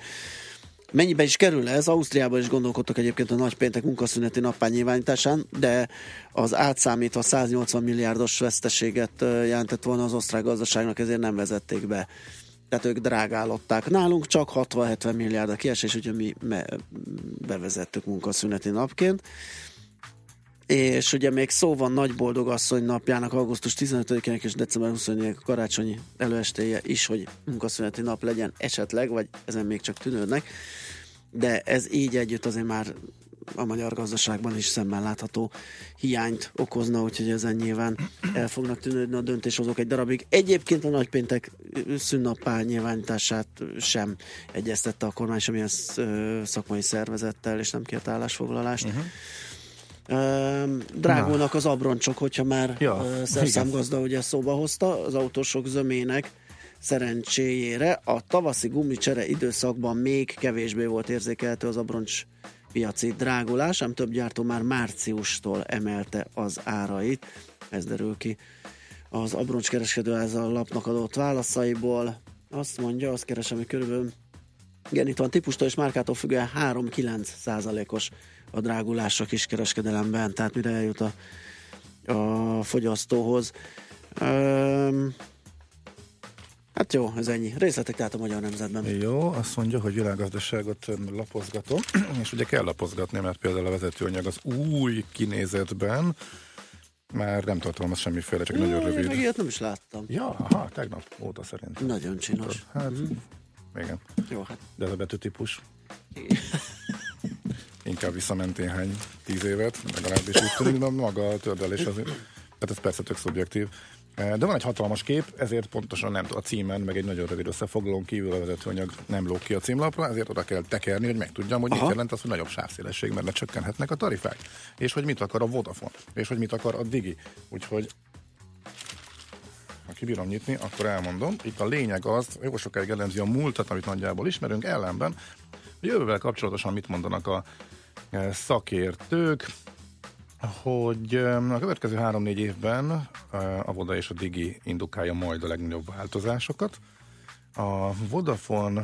mennyibe is kerül ez? Ausztriában is gondolkodtak egyébként a nagypéntek munkaszüneti nappá nyilvánításán, de az átszámítva 180 milliárdos veszteséget jelentett volna az osztrák gazdaságnak, ezért nem vezették be tehát ők drágálották. Nálunk csak 60-70 milliárd a kiesés, ugye mi bevezettük munkaszüneti napként. És ugye még szó van Nagyboldog asszony napjának, augusztus 15-ének és december 24-ének karácsonyi előestéje is, hogy munkaszüneti nap legyen esetleg, vagy ezen még csak tűnődnek. De ez így együtt azért már a magyar gazdaságban is szemmel látható hiányt okozna, úgyhogy ezen nyilván el fognak tűnődni a döntéshozók egy darabig. Egyébként a nagypéntek szünnappá nyilvánítását sem egyeztette a kormány semmilyen szakmai szervezettel, és nem kért állásfoglalást. Uh-huh. Drágulnak az abroncsok, hogyha már szerszámgazda ugye szóba hozta, az autósok zömének szerencséjére a tavaszi gumicsere időszakban még kevésbé volt érzékelhető az abroncs piaci drágulás, ám több gyártó már márciustól emelte az árait. Ez derül ki az abroncskereskedőháza lapnak adott válaszaiból. Azt mondja, azt keresem, hogy körülbelül igen, itt van típustól és márkától függően 3-9% a drágulás a kiskereskedelemben, tehát mire eljut a fogyasztóhoz. Hát jó, ez ennyi. Részletek tehát a Magyar Nemzetben. Jó, azt mondja, hogy világgazdaságot lapozgatom, és ugye kell lapozgatni, mert például a vezetőanyag az új kinézetben már nem tartalmaz semmiféle, csak nagyon rövid. Meg ilyet nem is láttam. Ja, aha, tegnap óta szerintem. Nagyon csinos. Hát, igen. Jó, hát. De ez a betűtípus. Inkább visszament néhány 10 évet, legalábbis úgy tűnik, de maga a tördelés az, hát ez persze tök szubjektív. De van egy hatalmas kép, ezért pontosan nem a címen, meg egy nagyon rövid összefoglalón kívül a vezetőanyag nem lóg ki a címlapra, ezért oda kell tekerni, hogy megtudjam, hogy mit jelent az, hogy nagyobb sávszélesség, mert lecsökkenhetnek a tarifák. És hogy mit akar a Vodafone, és hogy mit akar a Digi. Úgyhogy ha kibírom nyitni, akkor elmondom. Itt a lényeg az, jó sokáig elemzi a múltat, amit nagyjából ismerünk, ellenben a jövővel kapcsolatosan mit mondanak a szakértők, hogy a következő 3-4 évben a Voda és a Digi indukálja majd a legnagyobb változásokat. A Vodafone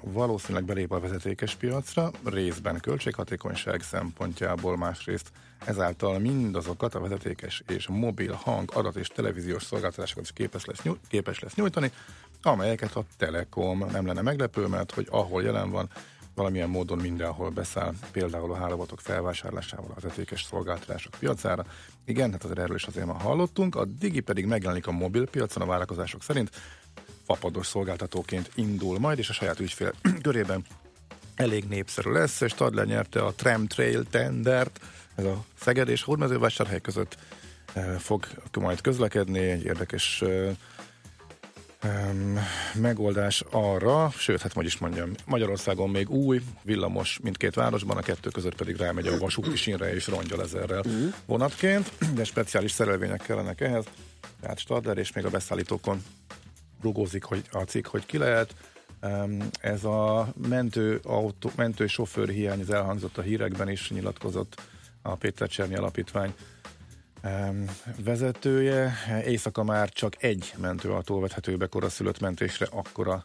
valószínűleg belép a vezetékes piacra, részben költséghatékonyság szempontjából, másrészt ezáltal mindazokat a vezetékes és mobil hang, adat és televíziós szolgáltatásokat is képes lesz nyújtani, amelyeket a Telekom, nem lenne meglepő, mert hogy ahol jelen van, valamilyen módon mindenhol beszáll, például a hálózatok felvásárlásával a vezetékes szolgáltatások piacára. Igen, hát erről is azért már hallottunk. A Digi pedig megjelenik a mobil piacon, a várakozások szerint fapados szolgáltatóként indul majd, és a saját ügyfél körében elég népszerű lesz, és Stadler nyerte a Tram Trail tendert, ez a Szeged és Hódmezővásárhely között fog majd közlekedni, egy érdekes megoldás arra, sőt, hát is mondjam, Magyarországon még új villamos mindkét városban, a kettő között pedig rámegy a vasúti sínre és rongyol ezerrel vonatként, de speciális szerelvények kellenek ehhez, tehát Stadler és még a beszállítókon rugózik hogy a cikk, hogy ki lehet. Ez a mentő sofőr hiány, ez elhangzott a hírekben is, nyilatkozott a Péter Csernyi Alapítvány vezetője. Éjszaka már csak egy mentőautó vethető be koraszülött mentésre, akkora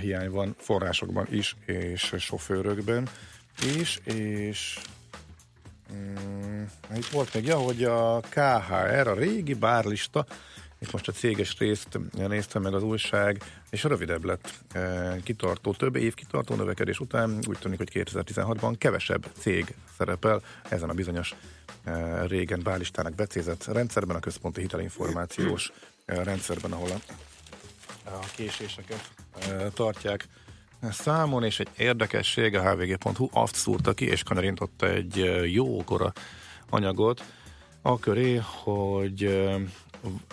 hiány van forrásokban is, és sofőrökben is, és itt volt még, hogy a KHR, a régi bárlista, itt most a céges részt néztem meg az újság, és rövidebb lett kitartó, több év kitartó növekedés után, úgy tűnik, hogy 2016-ban kevesebb cég szerepel ezen a bizonyos régen bálistának becézett rendszerben, a központi hitelinformációs rendszerben, ahol a késéseket tartják számon, és egy érdekesség, a hvg.hu azt szúrta ki, és kanyarintotta egy jókora anyagot a köré, hogy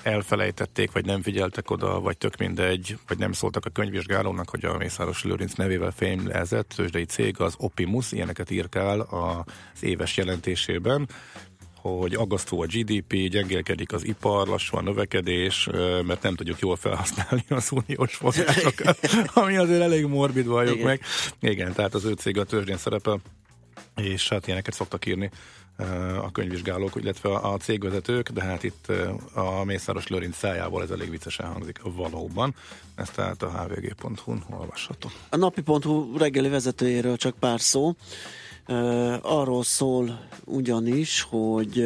elfelejtették, vagy nem figyeltek oda, vagy tök mindegy, vagy nem szóltak a könyvvizsgálónak, hogy a Mészáros Lőrinc nevével fémlezett tőzsdei cég, az Opimus, ilyeneket írkál az éves jelentésében, hogy aggasztó a GDP, gyengélkedik az ipar, lassú a növekedés, mert nem tudjuk jól felhasználni az uniós forrásokat, ami azért elég morbid, valljuk meg. Igen, tehát az ő cég a tőzsdén szerepel, és hát ilyeneket szoktak írni a könyvvizsgálók, illetve a cégvezetők, de hát itt a Mészáros Lőrinc szájából ez elég viccesen hangzik valóban. Ez tehát a hvg.hu-n olvasható. A napi.hu reggeli vezetőjéről csak pár szó. Arról szól ugyanis, hogy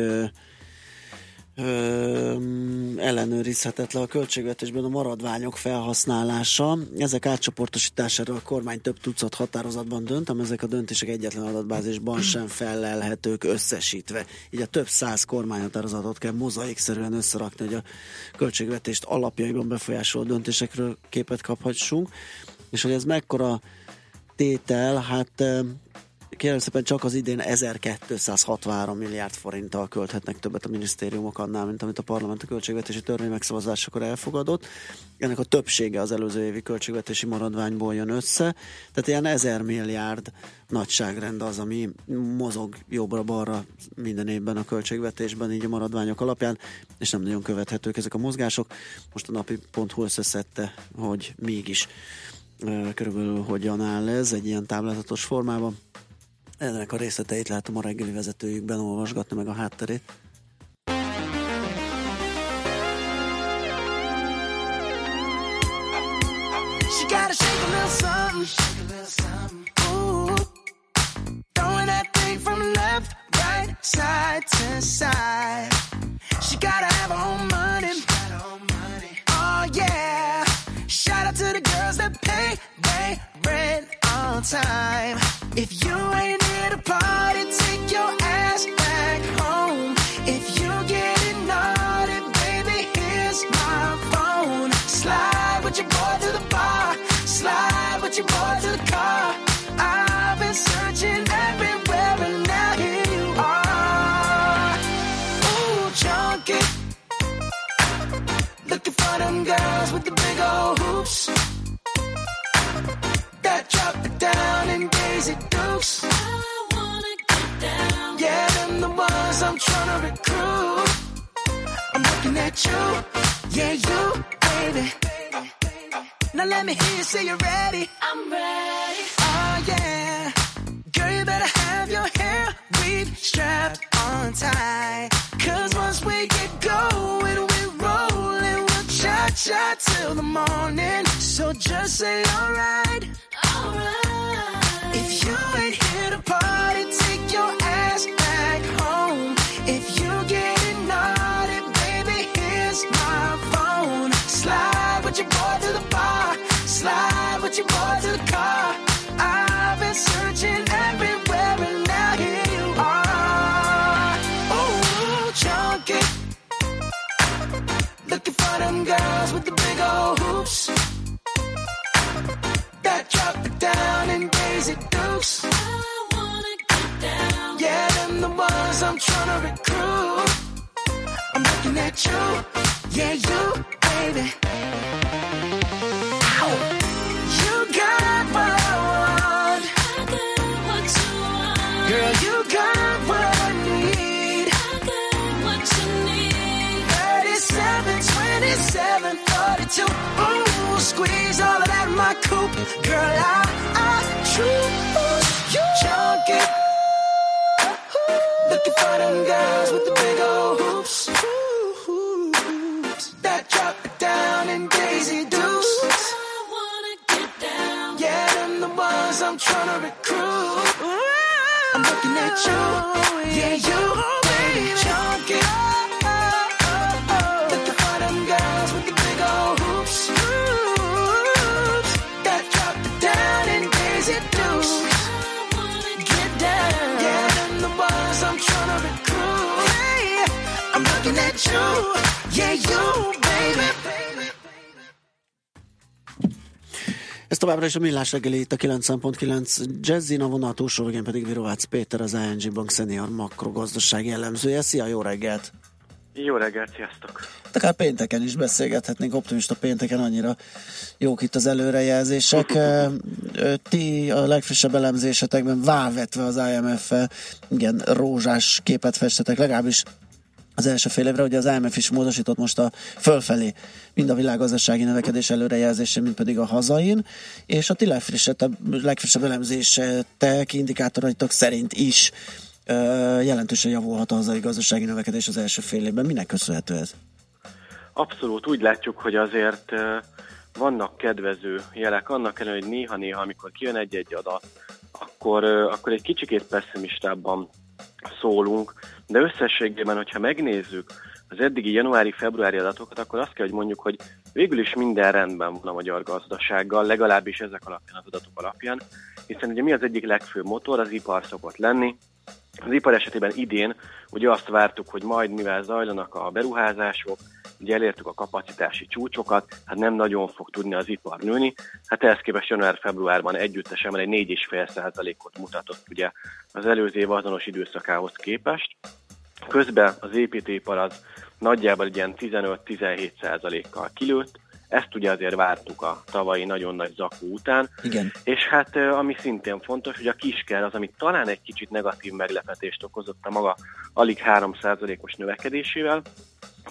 ellenőrizhetetlen a költségvetésben a maradványok felhasználása. Ezek átcsoportosítására a kormány több tucat határozatban dönt, ám ezek a döntések egyetlen adatbázisban sem fellelhetők összesítve. Így a több száz kormányhatározatot kell mozaikszerűen összerakni, hogy a költségvetést alapjaiban befolyásoló döntésekről képet kaphassunk. És hogy ez mekkora tétel, hát kérem szépen csak az idén 1263 milliárd forinttal költhetnek többet a minisztériumok annál, mint amit a parlament a költségvetési törvény megszavazásakor elfogadott. Ennek a többsége az előző évi költségvetési maradványból jön össze, tehát ilyen 1000 milliárd nagyságrend az, ami mozog jobbra-balra minden évben a költségvetésben, így a maradványok alapján, és nem nagyon követhetők ezek a mozgások. Most a napi.hu összeszedte, hogy mégis körülbelül hogyan áll ez egy ilyen táblázatos formában. Ennek a részleteit látom a reggeli vezetőjükben, olvasgatni meg a hátterét. If you ain't here to party, take your ass back home. If you getting naughty, baby, here's my phone. Slide with your boy to the bar, slide with your boy to the car. I've been searching everywhere and now here you are. Ooh, junkie, looking for them girls with the big old hoops that drop it down and Daisy Dukes. I wanna get down. Yeah, them the ones I'm tryna recruit. I'm looking at you, yeah, you, baby. Now let me hear you say you're ready. I'm ready. Oh yeah, girl, you better have your hair weave strapped on tight. 'Cause once we get going, we're rolling. We'll cha-cha till the morning. So just say alright. Alright. If you ain't here to party, take your ass back home. If you getting naughty, baby, here's my phone. Slide with your boy to the bar, slide with your boy to the car. I've been searching everywhere and now here you are. Ooh, junkie, looking for them girls with the big old hoops that drop it down and Daisy Dukes. I wanna get down. Yeah, them the ones I'm tryna recruit. I'm looking at you, yeah, you, baby. Ow. You got what I want. I got what you want. Girl, you got what I need. I got what you need. 37, 27, 42. Ooh, squeeze all of that in my coupe. Girl, I choose you. Junkie, looking for them girls with the big old hoops. That drop it down and Daisy Dukes. I wanna get down. Yeah, them the ones I'm tryna recruit. I'm looking at you. Yeah, you, baby. Junkie, ez továbbra is a Millás reggeli, itt a 9.9 Jazzin, a vonal túlsó végén pedig Virovácz Péter, az ING Bank senior makrogazdasági elemzője. Szia, jó reggelt! Jó reggelt, sziasztok! Akár pénteken is beszélgethetnénk, optimista pénteken, annyira jók itt az előrejelzések. Ti a legfrissebb elemzésetekben vávetve az IMF-fel, igen, rózsás képet festetek, legalábbis az első fél évre. Ugye az IMF is módosított most a fölfelé mind a világgazdasági növekedés előrejelzésén, mint pedig a hazain, és a ti legfrissebb elemzésetek indikátoraitok szerint is jelentősen javulhat a hazai gazdasági növekedés az első fél évben. Minek köszönhető ez? Abszolút, úgy látjuk, hogy azért vannak kedvező jelek, annak ellenére, hogy néha-néha, amikor kijön egy-egy adat, akkor egy kicsikét pesszimistábban szólunk, de összességében, hogyha megnézzük az eddigi januári-februári adatokat, akkor azt kell, hogy mondjuk, hogy végül is minden rendben van a magyar gazdasággal, legalábbis ezek alapján, az adatok alapján, hiszen ugye mi az egyik legfőbb motor, az ipar szokott lenni. Az ipar esetében idén ugye azt vártuk, hogy majd mivel zajlanak a beruházások, ugye elértük a kapacitási csúcsokat, hát nem nagyon fog tudni az ipar nőni. Hát ehhez képest január-februárban együttesen egy 4,5%-ot mutatott ugye az előző év azonos időszakához képest. Közben az építőipar az nagyjából ilyen 15-17%-kal kilőtt. Ezt ugye azért vártuk a tavalyi nagyon nagy zakó után. Igen. És hát ami szintén fontos, hogy a kisker az, ami talán egy kicsit negatív meglepetést okozott a maga alig 3%-os növekedésével,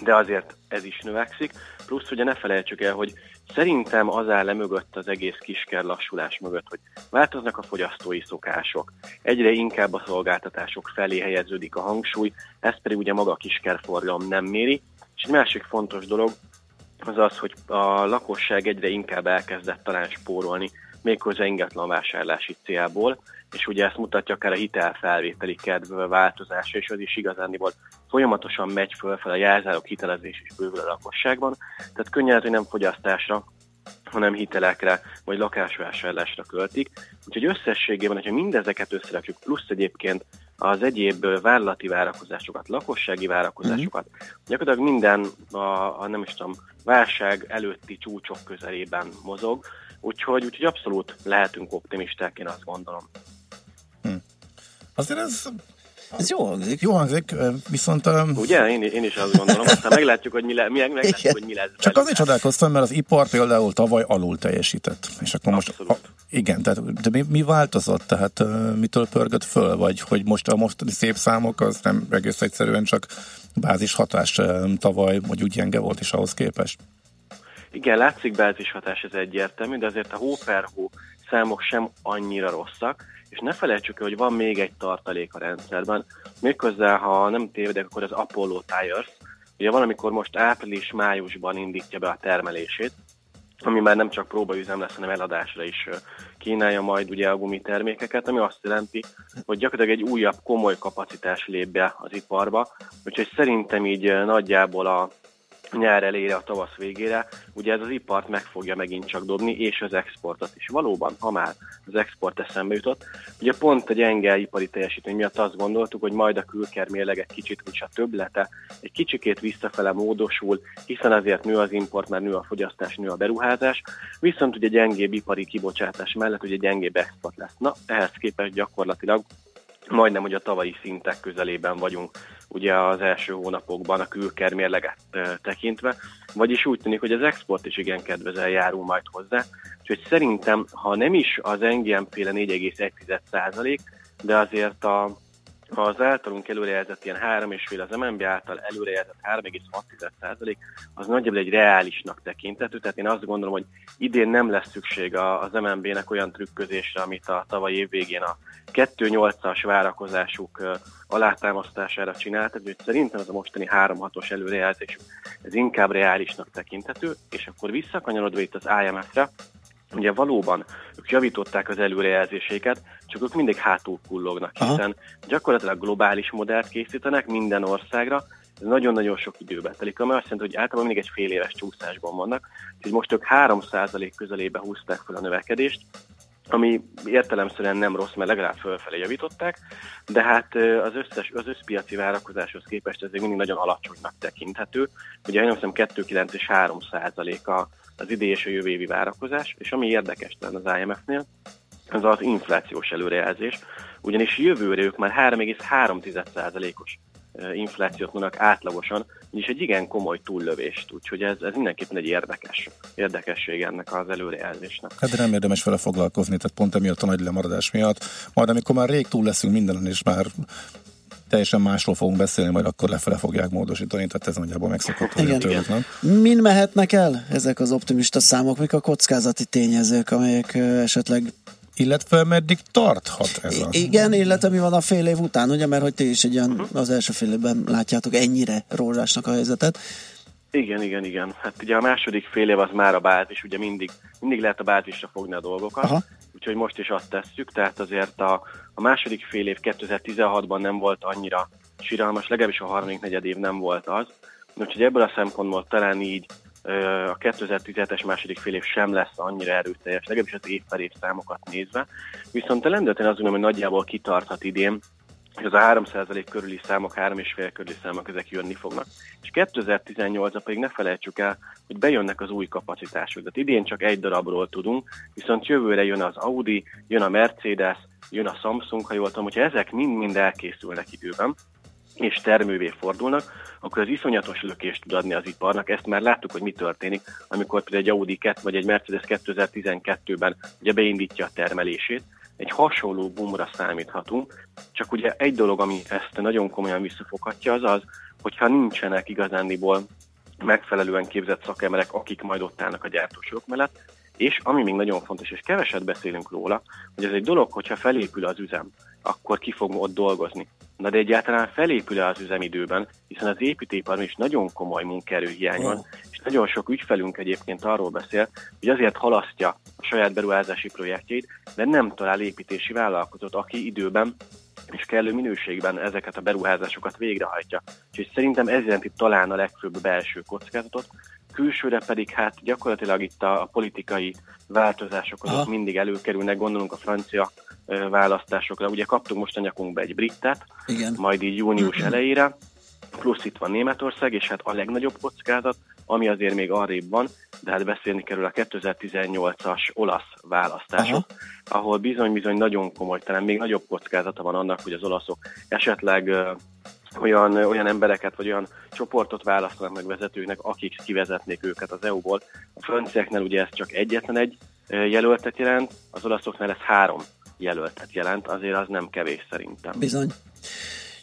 de azért ez is növekszik. Plusz ugye ne felejtsük el, hogy szerintem az áll mögött, az egész kisker lassulás mögött, hogy változnak a fogyasztói szokások, egyre inkább a szolgáltatások felé helyeződik a hangsúly, ezt pedig ugye maga a kiskerforgalom nem méri. És egy másik fontos dolog az az, hogy a lakosság egyre inkább elkezdett talán spórolni, méghozzá ingatlan vásárlási célból, és ugye ezt mutatja akár a hitelfelvételi kedv változása, és az is igazándiból folyamatosan megy fölfel, a jelzálog hitelezés is bővül a lakosságban, tehát könnyen, hogy nem fogyasztásra, hanem hitelekre, vagy lakásvásárlásra költik. Úgyhogy összességében, hogyha mindezeket összerakjuk, plusz egyébként az egyéb vállalati várakozásokat, lakossági várakozásokat, gyakorlatilag minden a nem is tudom, válság előtti csúcsok közelében mozog, úgyhogy abszolút lehetünk optimisták, én azt gondolom. Azért ez jó hangzik, viszont... Ugye? Én is azt gondolom, aztán meglátjuk, hogy mi lesz. Csak azért csodálkoztam, mert az ipar például tavaly alul teljesített. És akkor most, igen, tehát de mi változott? Tehát mitől pörgött föl? Vagy hogy most a mostani szép számok, az nem egész egyszerűen csak bázis hatás tavaly, vagy úgy gyenge volt is ahhoz képest? Igen, látszik bázis hatás, ez egyértelmű, de azért a hó per hó számok sem annyira rosszak, és ne felejtsük el, hogy van még egy tartalék a rendszerben, méghozzá, ha nem tévedek, akkor az Apollo Tyres, ugye valamikor most április-májusban indítja be a termelését, ami már nem csak próbaüzem lesz, hanem eladásra is kínálja majd ugye a gumitermékeket, ami azt jelenti, hogy gyakorlatilag egy újabb komoly kapacitás lép be az iparba, úgyhogy szerintem így nagyjából a nyár elére, a tavasz végére, ugye ez az ipart meg fogja megint csak dobni, és az exportot is. Valóban, ha már az export eszembe jutott, ugye pont egy enge ipari teljesítmény miatt azt gondoltuk, hogy majd a külkermérleg egy kicsit, úgyis a többlete egy kicsikét visszafele módosul, hiszen azért nő az import, mert nő a fogyasztás, nő a beruházás, viszont ugye gyengébb ipari kibocsátás mellett ugye gyengébb export lesz. Na, ehhez képest gyakorlatilag majdnem, hogy a tavalyi szintek közelében vagyunk, ugye az első hónapokban a külkermérleget tekintve, vagyis úgy tűnik, hogy az export is igen kedvezően járul majd hozzá, úgyhogy szerintem, ha nem is az NGM-féle 4,1%, de azért az általunk előrejelzett ilyen 3,5, az MNB által előrejelzett 3,6% az nagyjából egy reálisnak tekintető, tehát én azt gondolom, hogy idén nem lesz szükség az MNB-nek olyan trükközésre, amit a tavalyi év végén a 2,8-as várakozásuk alátámasztására csináltak, úgyhogy szerintem ez a mostani 3,6-os előrejelzés ez inkább reálisnak tekintető, és akkor visszakanyarodva itt az IMF-re, ugye valóban ők javították az előrejelzéseiket, csak ők mindig hátul kullognak, hiszen gyakorlatilag globális modellt készítenek minden országra, ez nagyon-nagyon sok időbe telik, ami azt jelenti, hogy általában mindig egy fél éves csúszásban vannak, úgyhogy most ők 3% közelébe húzták fel a növekedést, ami értelemszerűen nem rossz, mert legalább fölfelé javították, de hát az összes piaci várakozáshoz képest ez még mindig nagyon alacsonynak tekinthető. Ugye én nem hiszem 2,9 és 3% az idei és a jövő évi várakozás, és ami érdekes talán az IMF-nél, az az inflációs előrejelzés, ugyanis jövőre ők már 3,3%-os inflációt mondanak átlagosan, és egy igen komoly túllövést, úgyhogy ez mindenképpen egy érdekesség ennek az előrejelzésnek. Hát de nem érdemes vele foglalkozni, tehát pont emiatt a nagy lemaradás miatt, majd amikor már rég túl leszünk mindenen, és már teljesen másról fogunk beszélni, majd akkor lefele fogják módosítani, tehát ez nagyjából megszokott azért tőlük, nem? Min mehetnek el ezek az optimista számok, mik a kockázati tényezők, amelyek esetleg... Illetve meddig tarthat ez az? Igen, illetve mi van a fél év után, ugye, mert hogy ti is egy ilyen, az első fél évben látjátok ennyire rózsásnak a helyzetet. Igen. Hát ugye a második fél év az már a bázis, ugye mindig lehet a bázisra fogni a dolgokat, úgyhogy most is azt tesszük, tehát azért a második fél év 2016-ban nem volt annyira siralmas, legalábbis a harmadik negyed év nem volt az, Úgyhogy ebből a szempontból talán így a 2017-es második fél év sem lesz annyira erőteljes, legalábbis az év per év számokat nézve. Viszont a lendületen azt gondolom, hogy nagyjából kitarthat idén, és az a 3% körüli számok, 3,5 körüli számok, ezek jönni fognak. És 2018-ra pedig ne felejtsük el, hogy bejönnek az új kapacitások. Tehát idén csak egy darabról tudunk, viszont jövőre jön az Audi, jön a Mercedes, jön a Samsung, ha jól tudom, hogyha ezek mind-mind elkészülnek időben, és termővé fordulnak, akkor az iszonyatos lökést tud adni az iparnak. Ezt már láttuk, hogy mi történik, amikor például egy Audi 2 vagy egy Mercedes 2012-ben ugye beindítja a termelését. Egy hasonló boomra számíthatunk, csak ugye egy dolog, ami ezt nagyon komolyan visszafoghatja, az az, hogyha nincsenek igazándiból megfelelően képzett szakemberek, akik majd ott állnak a gyártósorok mellett, és ami még nagyon fontos, és keveset beszélünk róla, hogy ez egy dolog, hogyha felépül az üzem, akkor ki fog ott dolgozni. Na de egyáltalán felépül az üzemidőben, hiszen az építőiparban is nagyon komoly munkaerőhiány van, és nagyon sok ügyfelünk egyébként arról beszél, hogy azért halasztja a saját beruházási projektjeit, de nem talál építési vállalkozót, aki időben és kellő minőségben ezeket a beruházásokat végrehajtja. Úgyhogy szerintem ez jelenti talán a legfőbb belső kockázatot, külsőre pedig hát gyakorlatilag itt a politikai változások azok mindig előkerülnek, gondolunk a francia választásokra. Ugye kaptunk most a nyakunkba egy britet, igen, majd így június elejére, plusz itt van Németország, és hát a legnagyobb kockázat, ami azért még arrébb van, de hát beszélni kerül a 2018-as olasz választások, ahol bizony-bizony nagyon komoly, talán még nagyobb kockázata van annak, hogy az olaszok esetleg olyan embereket, vagy olyan csoportot választanak meg vezetőknek, akik kivezetnék őket az EU-ból. A franciáknál ugye ez csak egyetlen egy jelöltet jelent, az olaszoknál ez 3 jelöltet jelent, azért az nem kevés szerintem. Bizony.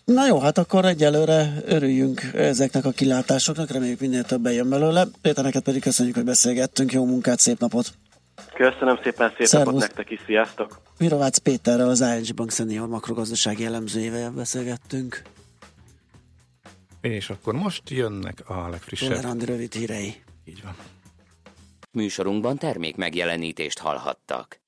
Na jó, hát akkor egyelőre örüljünk ezeknek a kilátásoknak, reméljük minél többen jön belőle. Péter, neked pedig köszönjük, hogy beszélgettünk, jó munkát, szép napot! Köszönöm szépen, szép szervusz napot nektek is, sziasztok! Virovácz Péterrel, az ING Bank senior makrogazdasági elemzőjével beszélgettünk. És akkor most jönnek a legfrissebb Czoller Andrea rövid hírei. Így van. Műsorunkban termék megjelenítést hallhattak.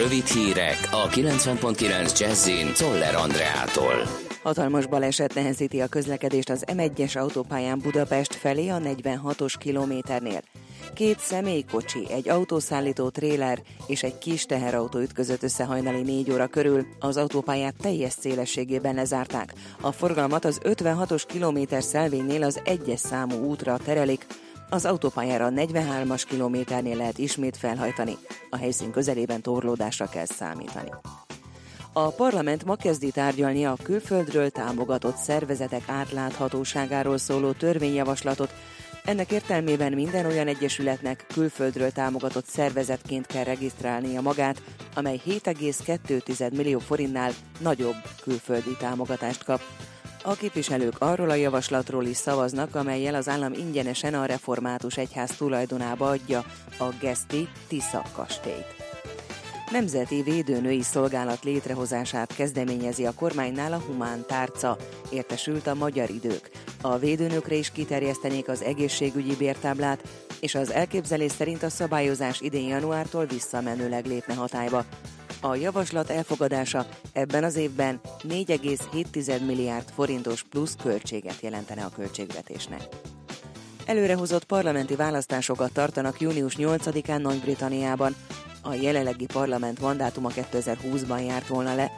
Rövid hírek a 90.9 Jazzin Czoller Andreától. Hatalmas baleset nehezíti a közlekedést az M1-es autópályán Budapest felé a 46-os kilométernél. 2 személykocsi, egy autószállító tréler és egy kis teherautó ütközött össze hajnali 4 óra körül. Az autópályát teljes szélességében lezárták. A forgalmat az 56-os kilométer szelvénynél az 1-es számú útra terelik. Az autópályára a 43-as kilométernél lehet ismét felhajtani. A helyszín közelében torlódásra kell számítani. A parlament ma kezdi tárgyalni a külföldről támogatott szervezetek átláthatóságáról szóló törvényjavaslatot. Ennek értelmében minden olyan egyesületnek külföldről támogatott szervezetként kell regisztrálnia magát, amely 7,2 millió forintnál nagyobb külföldi támogatást kap. A képviselők arról a javaslatról is szavaznak, amellyel az állam ingyenesen a református egyház tulajdonába adja a geszti Tisza kastélyt. Nemzeti védőnői szolgálat létrehozását kezdeményezi a kormánynál a Humán Tárca, értesült a Magyar Idők. A védőnökre is kiterjesztenék az egészségügyi bértáblát, és az elképzelés szerint a szabályozás idén januártól visszamenőleg lépne hatályba. A javaslat elfogadása ebben az évben 4,7 milliárd forintos plusz költséget jelentene a költségvetésnek. Előrehozott parlamenti választásokat tartanak június 8-án Nagy-Britanniában. A jelenlegi parlament mandátuma 2020-ban járt volna le.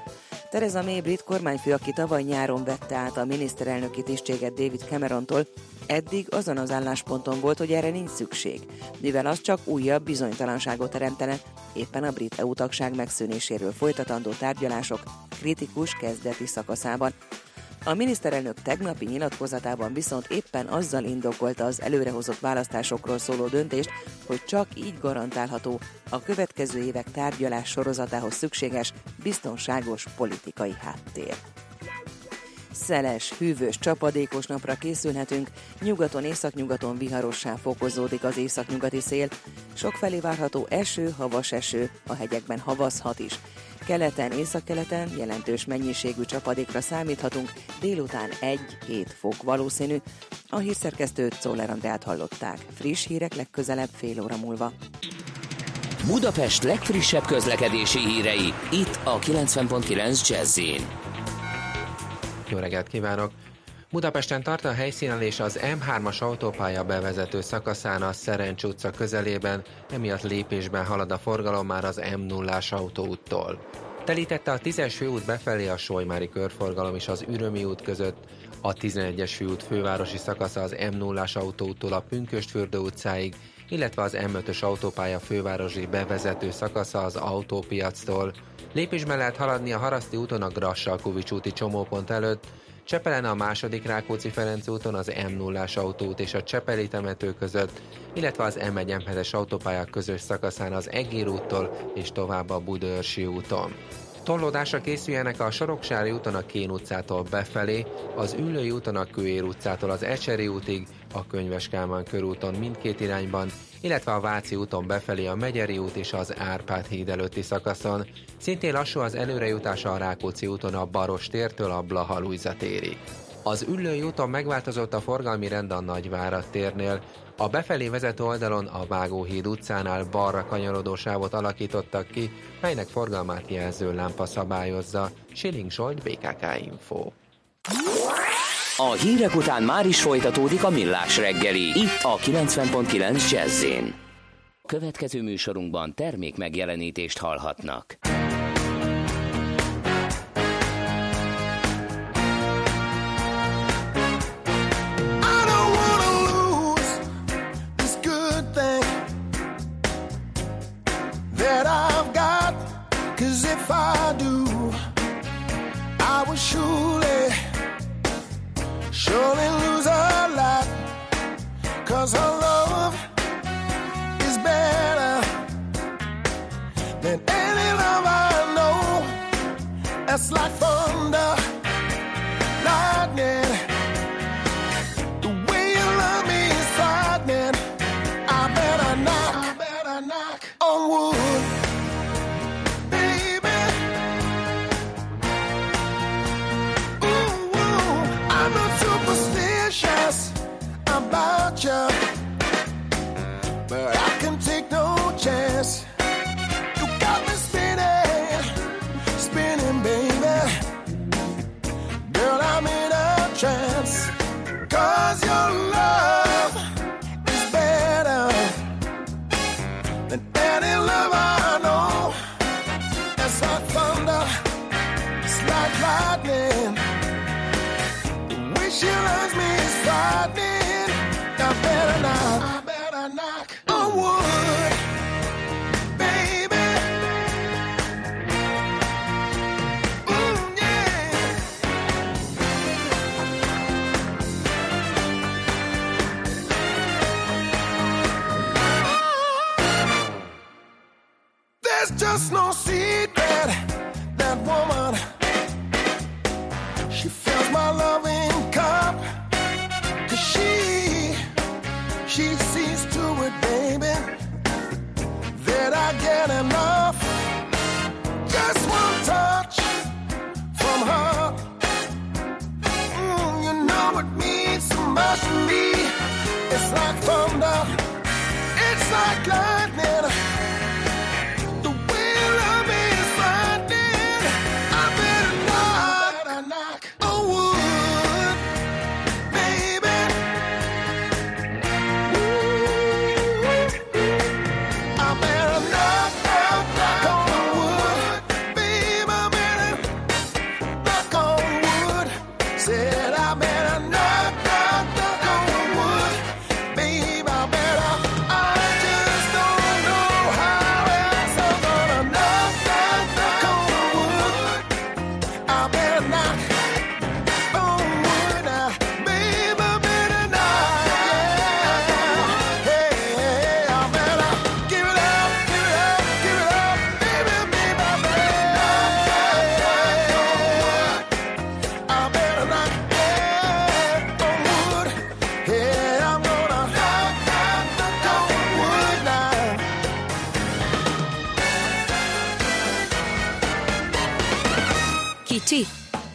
Theresa May brit kormányfő, aki tavaly nyáron vette át a miniszterelnöki tisztséget David Camerontól, eddig azon az állásponton volt, hogy erre nincs szükség, mivel az csak újabb bizonytalanságot teremtene éppen a brit EU-tagság megszűnéséről folytatandó tárgyalások kritikus kezdeti szakaszában. A miniszterelnök tegnapi nyilatkozatában viszont éppen azzal indokolta az előrehozott választásokról szóló döntést, hogy csak így garantálható a következő évek tárgyalás sorozatához szükséges biztonságos politikai háttér. Szeles, hűvös, csapadékos napra készülhetünk, nyugaton, északnyugaton viharossá fokozódik az északnyugati szél, sokfelé várható eső, havas eső, a hegyekben havazhat is. Keleten, északkeleten jelentős mennyiségű csapadékra számíthatunk, délután 1-7 fok valószínű. A hírszerkesztőt, Czoller Andreát hallották. Friss hírek legközelebb fél óra múlva. Budapest legfrissebb közlekedési hírei, itt a 90.9 Jazz-én. Jó reggelt kívánok! Budapesten tart a helyszínelés az M3-as autópálya bevezető szakaszán a Szerencs utca közelében, emiatt lépésben halad a forgalom már az M0-as autóúttól. Telítette a 10-es főút befelé a Solymári körforgalom és az Ürömi út között, a 11-es főút fővárosi szakasza az M0-as autóúttól a Pünkösdfürdő utcáig, illetve az M5-ös autópálya fővárosi bevezető szakasza az autópiactól. Lépésben lehet haladni a Haraszti úton a Grassalkovich úti csomópont előtt, Csepelen a második Rákóczi-Ferenc úton az M0-as autóút és a Csepeli temető között, illetve az M1-M7-es autópálya közös szakaszán az Egér úttól és tovább a Budaörsi úton. Torlódásra készüljenek a Soroksári úton a Kén utcától befelé, az Üllői úton a Kőér utcától az Ecseri útig, a Könyves Kálmán körúton mindkét irányban, illetve a Váci úton befelé a Megyeri út és az Árpád híd előtti szakaszon. Szintén lassú az előrejutása a Rákóczi úton a Baross tértől a Blaha-Lujza térig. Az Üllői úton megváltozott a forgalmi rend a Nagyvárad térnél. A befelé vezető oldalon a Vágóhíd utcánál balra kanyarodó sávot alakítottak ki, melynek forgalmát jelző lámpa szabályozza. Schilling Zsolt, BKK Info. A hírek után már is folytatódik a Millás reggeli, itt a 90.9 Jazz-én. Következő műsorunkban termék megjelenítést hallhatnak.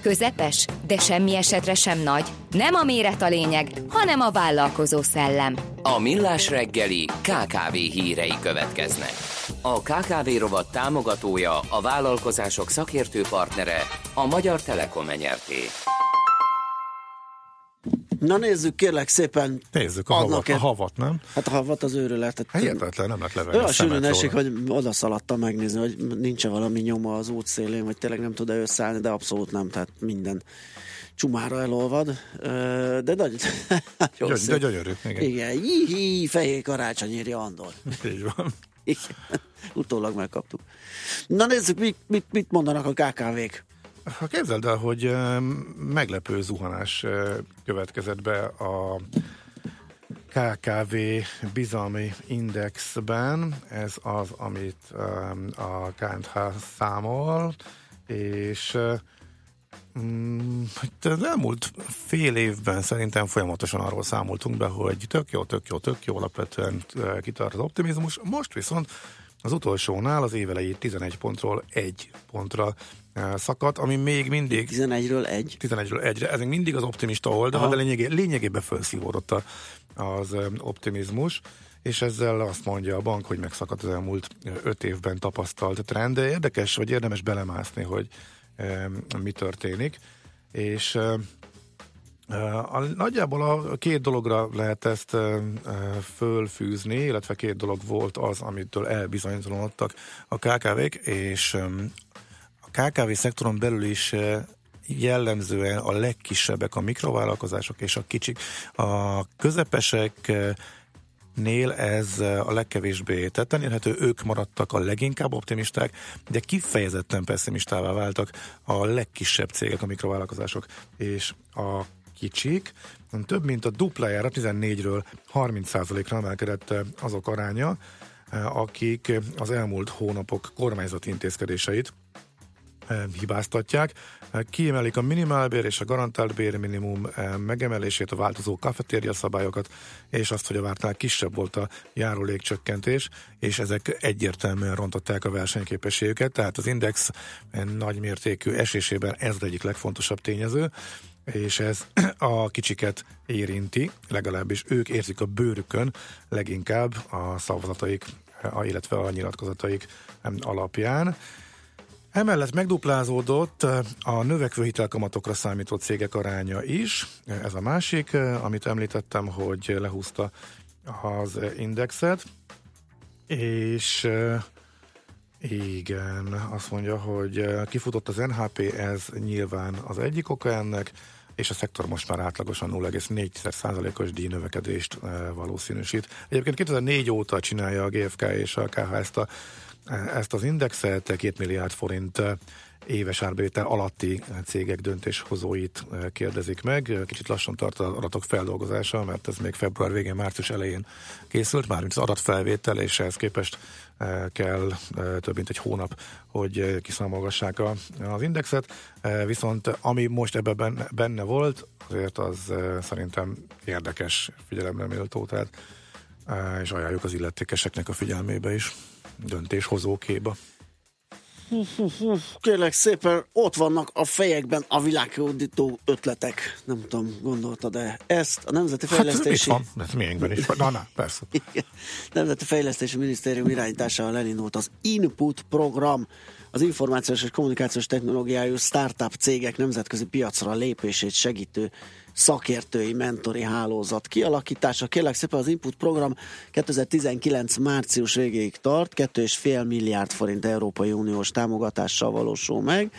Közepes, de semmi esetre sem nagy. Nem a méret a lényeg, hanem a vállalkozó szellem. A Millás reggeli KKV hírei következnek. A KKV rovat támogatója, a vállalkozások szakértő partnere, a Magyar Telekom Nyrt. Na nézzük, kérlek szépen. Nézzük a havat, nem? Hát a havat az őrületet. Hihetetlen, nem lehet levenni a szemet róla. Esik, hogy oda szaladtam megnézni, hogy nincs-e valami nyoma az út szélén, vagy tényleg nem tud-e összeállni, de abszolút nem, tehát minden csumára elolvad. De nagy, de gyönyörű. Igen, hí, fehér karácsony, írja Andor. Így van. Igen. Utólag megkaptuk. Na nézzük, mit mondanak a KKV-k. Ha képzeld el, hogy meglepő zuhanás következett be a KKV bizalmi indexben, ez az, amit a KNH számol, és az elmúlt fél évben szerintem folyamatosan arról számoltunk be, hogy tök jó, alapvetően kitart az optimizmus, most viszont az utolsónál az évelejét 11 pontról 1 pontra szakadt, ami még mindig... 11-ről 1? 11-ről 1-re. Ez még mindig az optimista oldal, de lényegében felszívódott az optimizmus, és ezzel azt mondja a bank, hogy megszakadt az elmúlt 5 évben tapasztalt trend, de érdekes, vagy érdemes belemászni, hogy mi történik, és nagyjából a két dologra lehet ezt fölfűzni, illetve két dolog volt az, amitől elbizonytalanodtak a KKV-k, és a KKV szektoron belül is jellemzően a legkisebbek a mikrovállalkozások és a kicsik. A közepesek nél ez a legkevésbé tetten érhető, ők maradtak a leginkább optimisták, de kifejezetten pessimistává váltak a legkisebb cégek, a mikrovállalkozások és a kicsik. Több mint a duplájára, 14-ről 30%-ra emelkedett azok aránya, akik az elmúlt hónapok kormányzati intézkedéseit hibáztatják. Kiemelik a minimálbér és a garantált bérminimum megemelését, a változó kafetéria szabályokat, és azt, hogy a vártnál kisebb volt a járulékcsökkentés, és ezek egyértelműen rontották a versenyképességüket, tehát az index nagy mértékű esésében ez egyik legfontosabb tényező, és ez a kicsiket érinti, legalábbis ők érzik a bőrükön leginkább a szavazataik, illetve a nyilatkozataik alapján. Emellett megduplázódott a növekvő hitelkamatokra számító cégek aránya is. Ez a másik, amit említettem, hogy lehúzta az indexet. És igen, azt mondja, hogy kifutott az NHP, ez nyilván az egyik oka ennek, és a szektor most már átlagosan 0,4%-os díjnövekedést valószínűsít. Egyébként 2004 óta csinálja a GFK és a KH ezt az indexet, 2 milliárd forint éves árbevétel alatti cégek döntéshozóit kérdezik meg. Kicsit lassan tart az adatok feldolgozása, mert ez még február végén, március elején készült, mármint az adatfelvétel, és ehhez képest kell több mint egy hónap, hogy kiszámolgassák az indexet. Viszont ami most ebben benne volt, azért az szerintem érdekes, figyelemre méltó, tehát és ajánljuk az illetékeseknek a figyelmébe is. Döntéshozókéba. Kérlek szépen, ott vannak a fejekben a világhódító ötletek. Nem tudom, gondoltad-e ezt? A Nemzeti Fejlesztési... Hát ez miénkben is. Na, persze. Nemzeti Fejlesztési Minisztérium irányításával elindult az Input program, az információs és kommunikációs technológiájú startup cégek nemzetközi piacra lépését segítő szakértői mentori hálózat kialakítása. Kérlek szépen, az Input program 2019 március végéig tart, 2,5 milliárd forint Európai Uniós támogatással valósul meg.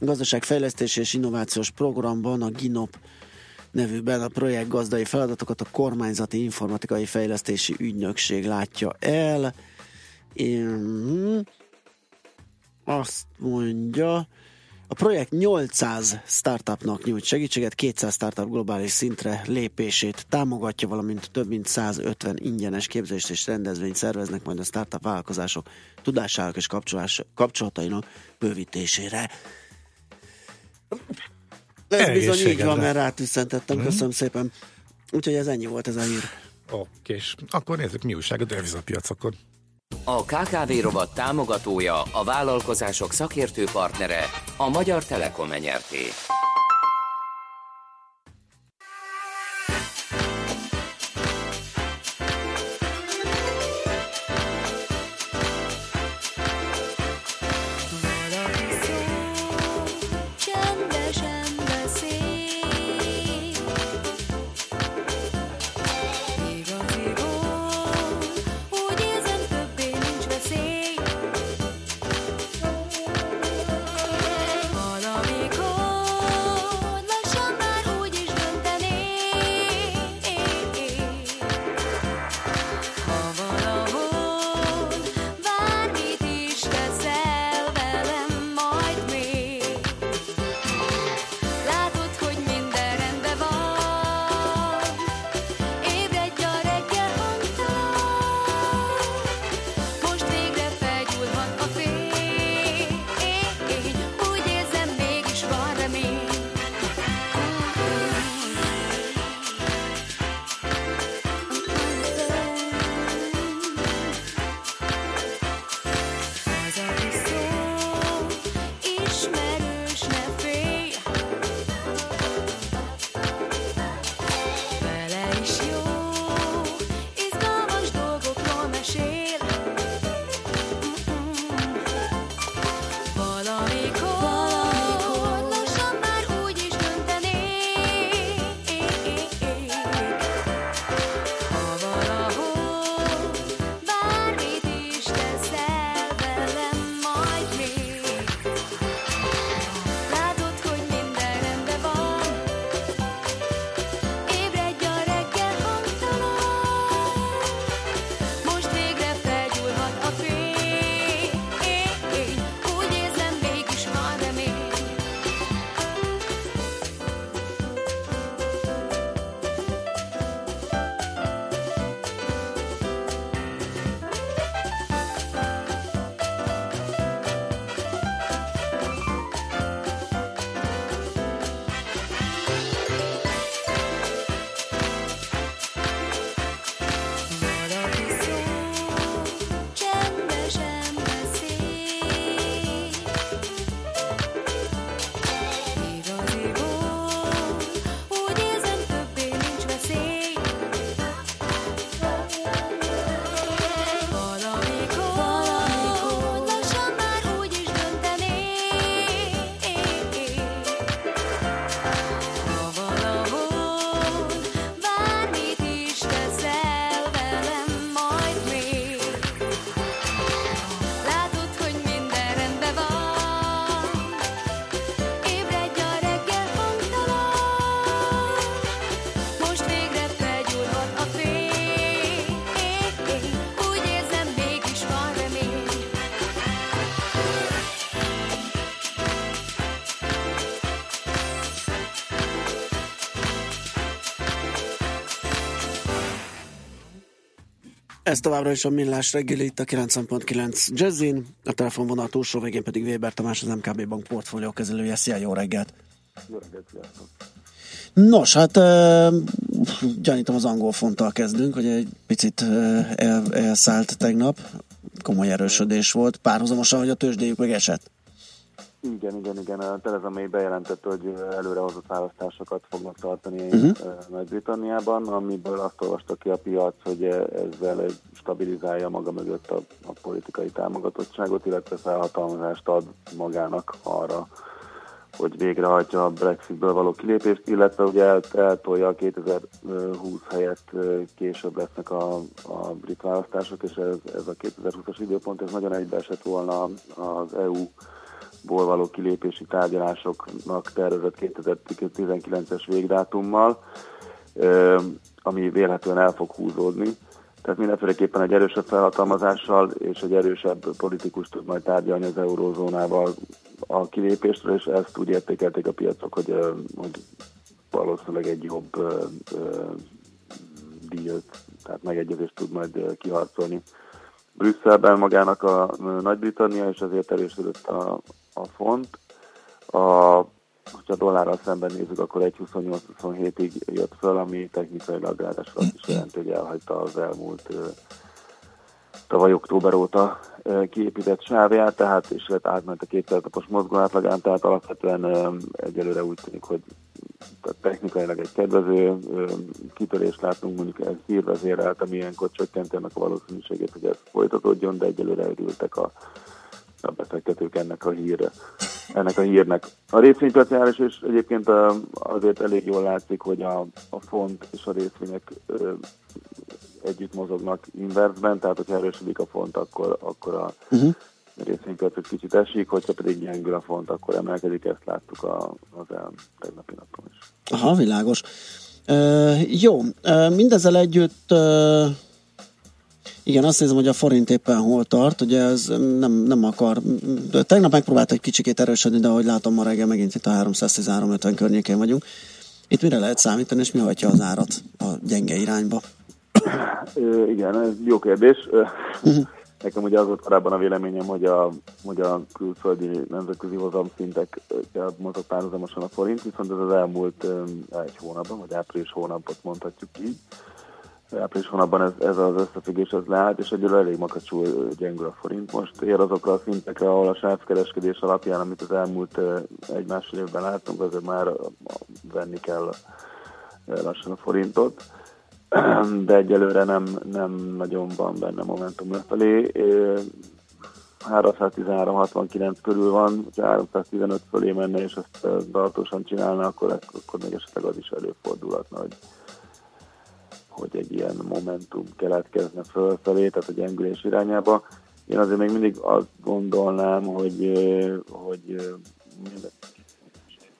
A gazdaságfejlesztési és innovációs programban a GINOP nevűben a projekt gazdai feladatokat a Kormányzati Informatikai Fejlesztési Ügynökség látja el. Azt mondja, a projekt 800 startupnak nyújt segítséget, 200 startup globális szintre lépését támogatja, valamint több mint 150 ingyenes képzést és rendezvényt szerveznek majd a startup vállalkozások tudásának és kapcsolatainak bővítésére. Ez bizony így van, mert rátüsszentettem, köszönöm szépen. Úgyhogy ez ennyi volt ez a hír. Oké, és akkor nézzük, mi újság a devizapiacokon. A KKV rovat támogatója, a vállalkozások szakértő partnere, a Magyar Telekom Nrt. Ez továbbra is a Millás reggeli, itt a 90.9 Jazzin, a telefonvonal túlsó végén pedig Weber Tamás, az MKB Bank portfólió kezelője. Szia, jó reggelt! Jó reggelt, sziasztok! Nos, hát gyanítom, az angol fonttal kezdünk, hogy egy picit elszállt tegnap, komoly erősödés volt, párhuzamosan, hogy a tőzsdéjük meg esett. Igen. A Theresa May bejelentett, hogy előrehozott választásokat fognak tartani Nagy-Britanniában, amiből azt olvasta ki a piac, hogy ezzel stabilizálja maga mögött a politikai támogatottságot, illetve felhatalmazást ad magának arra, hogy végrehajtja a Brexitből való kilépést, illetve ugye eltolja a 2020 helyett később lesznek a brit választások, és ez a 2020-as időpont, ez nagyon egybeesett volna az EU-ból való kilépési tárgyalásoknak tervezett 2019-es végdátummal, ami vélhetően el fog húzódni. Tehát mindenféleképpen egy erősebb felhatalmazással és egy erősebb politikus tud majd tárgyalni az eurózónával a kilépésről, és ezt úgy értékelték a piacok, hogy valószínűleg egy jobb díjat, tehát megegyezést tud majd kiharcolni Brüsszelben magának a Nagy-Britannia, és ezért erősödött a font. Ha dollárral szemben nézzük, akkor egy 28-27-ig jött föl, ami technikailag ráadásul azt is jelenti, hogy elhagyta az elmúlt tavaly október óta kiépített sávját, tehát és átment a 200-os mozgóátlagán, tehát alapvetően egyelőre úgy tűnik, hogy technikailag egy kedvező kitörést látunk, mondjuk ez hírvezérelt, ami ilyenkor csökkenti ennek a valószínűségét, hogy ez folytatódjon, de egyelőre örültek a befektetők ennek a hírnek. A részvénypiacon is egyébként azért elég jól látszik, hogy a font és a részvények együtt mozognak inverzben, tehát hogyha erősödik a font, akkor a részvénypiacon kicsit esik, hogyha pedig gyengül a font, akkor emelkedik, ezt láttuk az tegnapi napon is. Aha, világos. Jó, mindezzel együtt... Igen, azt nézem, hogy a forint éppen hol tart, ugye ez nem akar. Tegnap megpróbált egy kicsikét erősödni, de ahogy látom, ma reggel megint itt a 313-50 környékén vagyunk. Itt mire lehet számítani, és mi hajtja az árat a gyenge irányba? Igen, ez jó kérdés. Nekem ugye az volt korábban a véleményem, hogy a külföldi nemzetközi hozamszintek mozog párhuzamosan a forint, viszont ez az elmúlt egy hónapban, vagy április hónapot mondhatjuk így. Április hónapban ez az összefüggés az leállt, és egyelőre elég makacsul gyengül a forint. Most ér azokra a szintekre, ahol a sávkereskedés alapján, amit az elmúlt egy-másfél évben láttunk, azért már venni kell lassan a forintot, de egyelőre nem nagyon van benne momentum lefelé. 313-69 körül van, ha 315 fölé menne, és ezt tartósan csinálna, akkor még esetleg az is előfordulhatna, hogy egy ilyen momentum keletkezne fölfelé, tehát a gyengülés irányába. Én azért még mindig azt gondolnám, hogy minden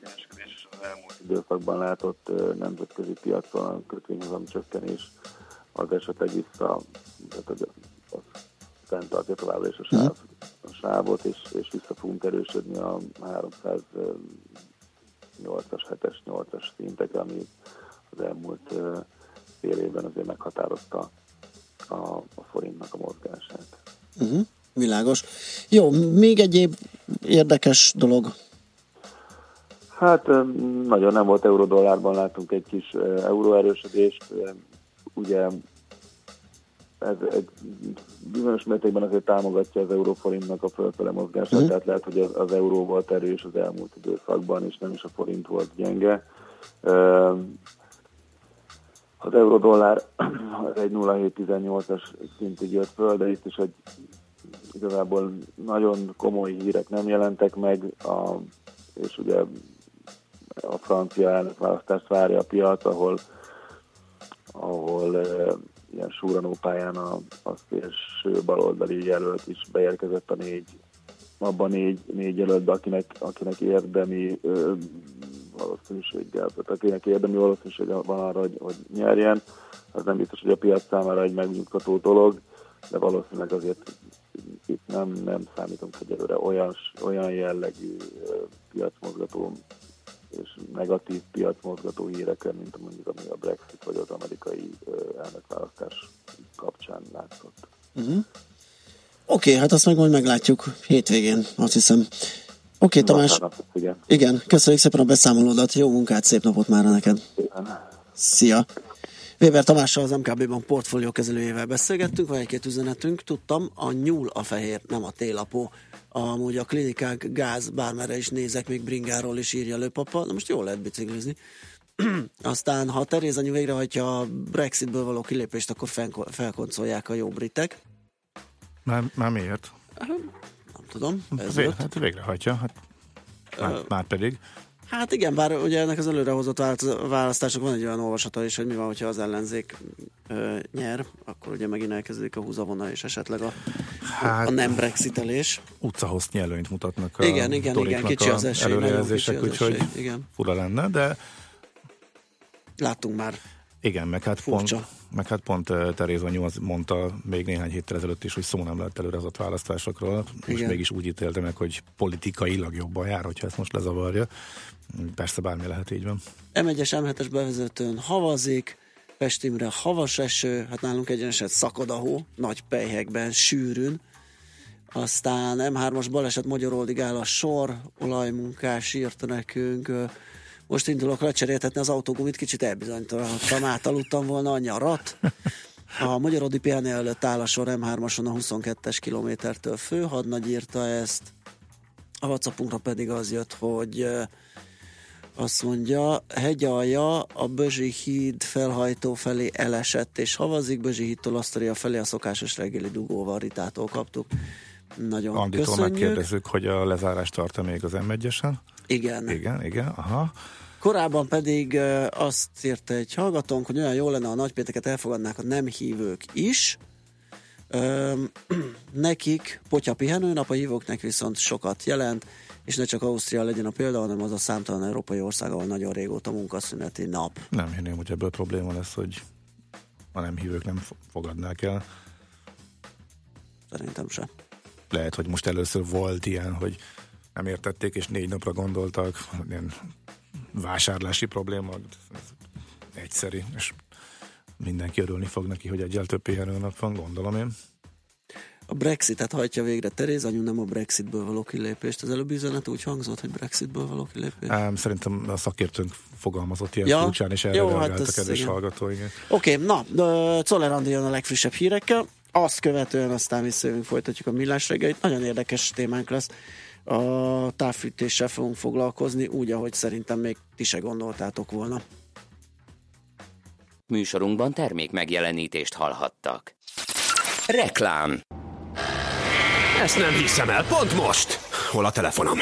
kereskedés az elmúlt időszakban látott nemzetközi piacon a kötvényhozam csökkenés az esetleg vissza, tehát az fenntartja továbbra is a sávot, és vissza fogunk erősödni a 308-as, 7-es, 8-as szintekre, ami az elmúlt fél évben azért meghatározta a forintnak a mozgását. Világos. Jó, még egyéb érdekes dolog? Hát nagyon nem volt euró-dollárban, láttunk egy kis euróerősödést. Ugye ez egy bizonyos mértékben azért támogatja az euróforintnak a fölfele mozgását, tehát lehet, hogy az euró volt erős az elmúlt időszakban, és nem is a forint volt gyenge. Az euró-dollár egy 0,718-as szintig jött föl, de itt is egy igazából nagyon komoly hírek nem jelentek meg, és ugye a francia elnökválasztást várja a piac, ahol ilyen súranó pályán a szélső baloldali jelölt is beérkezett abban négy jelöltbe, akinek érdemi valószínűséggel. Tehát akinek érdemi valószínűség van arra, hogy nyerjen, az nem biztos, hogy a piac számára egy megnyugtató dolog, de valószínűleg azért itt nem számítunk, hogy előre olyan jellegű piacmozgató és negatív piacmozgató hírekre, mint mondjuk ami a Brexit vagy az amerikai elnökválasztás kapcsán látszott. Uh-huh. Oké, hát azt meg majd meglátjuk hétvégén, azt hiszem. Oké, Tamás. Igen, köszönjük szépen a beszámolódat, jó munkát, szép napot már neked. Igen. Szia. Weber Tamással, az MKB Bank portfólió kezelőjével beszélgettünk, van egy-két üzenetünk, tudtam, a nyúl a fehér, nem a télapó. Amúgy a klinikák gáz, bármerre is nézek, még bringáról is írja Lőpapa, na most jól lehet biciklizni. Aztán, ha Theresa May végrehajtja a Brexitből való kilépést, akkor felkoncolják a jó britek. Már miért? Nem tudom. Hát végrehajtja, hát, már pedig. Hát igen, bár ugye ennek az előrehozott választások van egy olyan olvasata is, hogy mi van, hogyha az ellenzék nyer, akkor ugye megint elkezdődik a húzavona és esetleg a nem brexitelés. Utcahosztnyi előnyt mutatnak a igen, kicsi az esély, előrejelzések, úgyhogy fura lenne, de láttunk már. Igen, meg hát pont Theresa May mondta még néhány héttel ezelőtt is, hogy szó nem lett előrehozott választásokról. Most mégis úgy ítélte meg, hogy politikailag jobban jár, hogyha ezt most lezavarja. Persze bármi lehet, így van. M1-es, M7-es bevezetőn havazik, Pest Imre havas eső, hát nálunk egyenesen szakad a hó, nagy pelyhekben, sűrűn. Aztán M3-as baleset, magyaroldig áll a sor, olajmunkás írt nekünk. Most indulok lecseréltetni az autógumit, kicsit elbizonytalanodtam, átaludtam volna a nyarat. A Magyarodi pihenő előtt áll a sor M3-ason a 22-es kilométertől, Főhadnagy írta ezt. A WhatsAppunkra pedig az jött, hogy azt mondja, hegyalja a Bözsi híd felhajtó felé elesett és havazik, Bözsi hídtól Asztoria felé a szokásos reggeli dugóval, Ritától kaptuk. Nagyon Anditól köszönjük. Megkérdezzük, hogy a lezárás tart-e még az M1-esen? Igen. Aha. Korábban pedig azt írta egy hallgatónk, hogy olyan jó lenne, ha a nagypénteket elfogadnák a nem hívők is. Nekik potya pihenőnap, a hívóknak viszont sokat jelent, és ne csak Ausztria legyen a példa, hanem az a számtalan európai ország, ahol nagyon régóta munkaszüneti nap. Nem hinném, hogy ebből probléma lesz, hogy a nem hívők nem fogadnák el. Szerintem sem. Lehet, hogy most először volt ilyen, hogy nem értették, és 4 napra gondoltak, ilyen vásárlási probléma, egyszeri, és mindenki örülni fog neki, hogy egyel több pihenőnap van, gondolom én. A Brexitet hajtja végre Theresa May, nem a Brexitből való kilépést. Az előbbi üzenet úgy hangzott, hogy Brexitből való kilépést. Szerintem a szakértőnk fogalmazott ilyen kulcsán, és erre reagáltak a kedves hallgatóink. Oké, na, Czoller Andrea a legfrissebb hírekkel, azt követően aztán visszajövünk, folytatjuk a Millás reggelit. Nagyon érdekes témánk lesz. A távfűtéssel fogunk foglalkozni, úgy, ahogy szerintem még ti se gondoltátok volna. Műsorunkban termék megjelenítést hallhattak. Reklám. Ezt nem hiszem el, pont most! Hol a telefonom?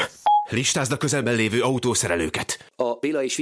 Listázd a közelben lévő autószerelőket. A Béla és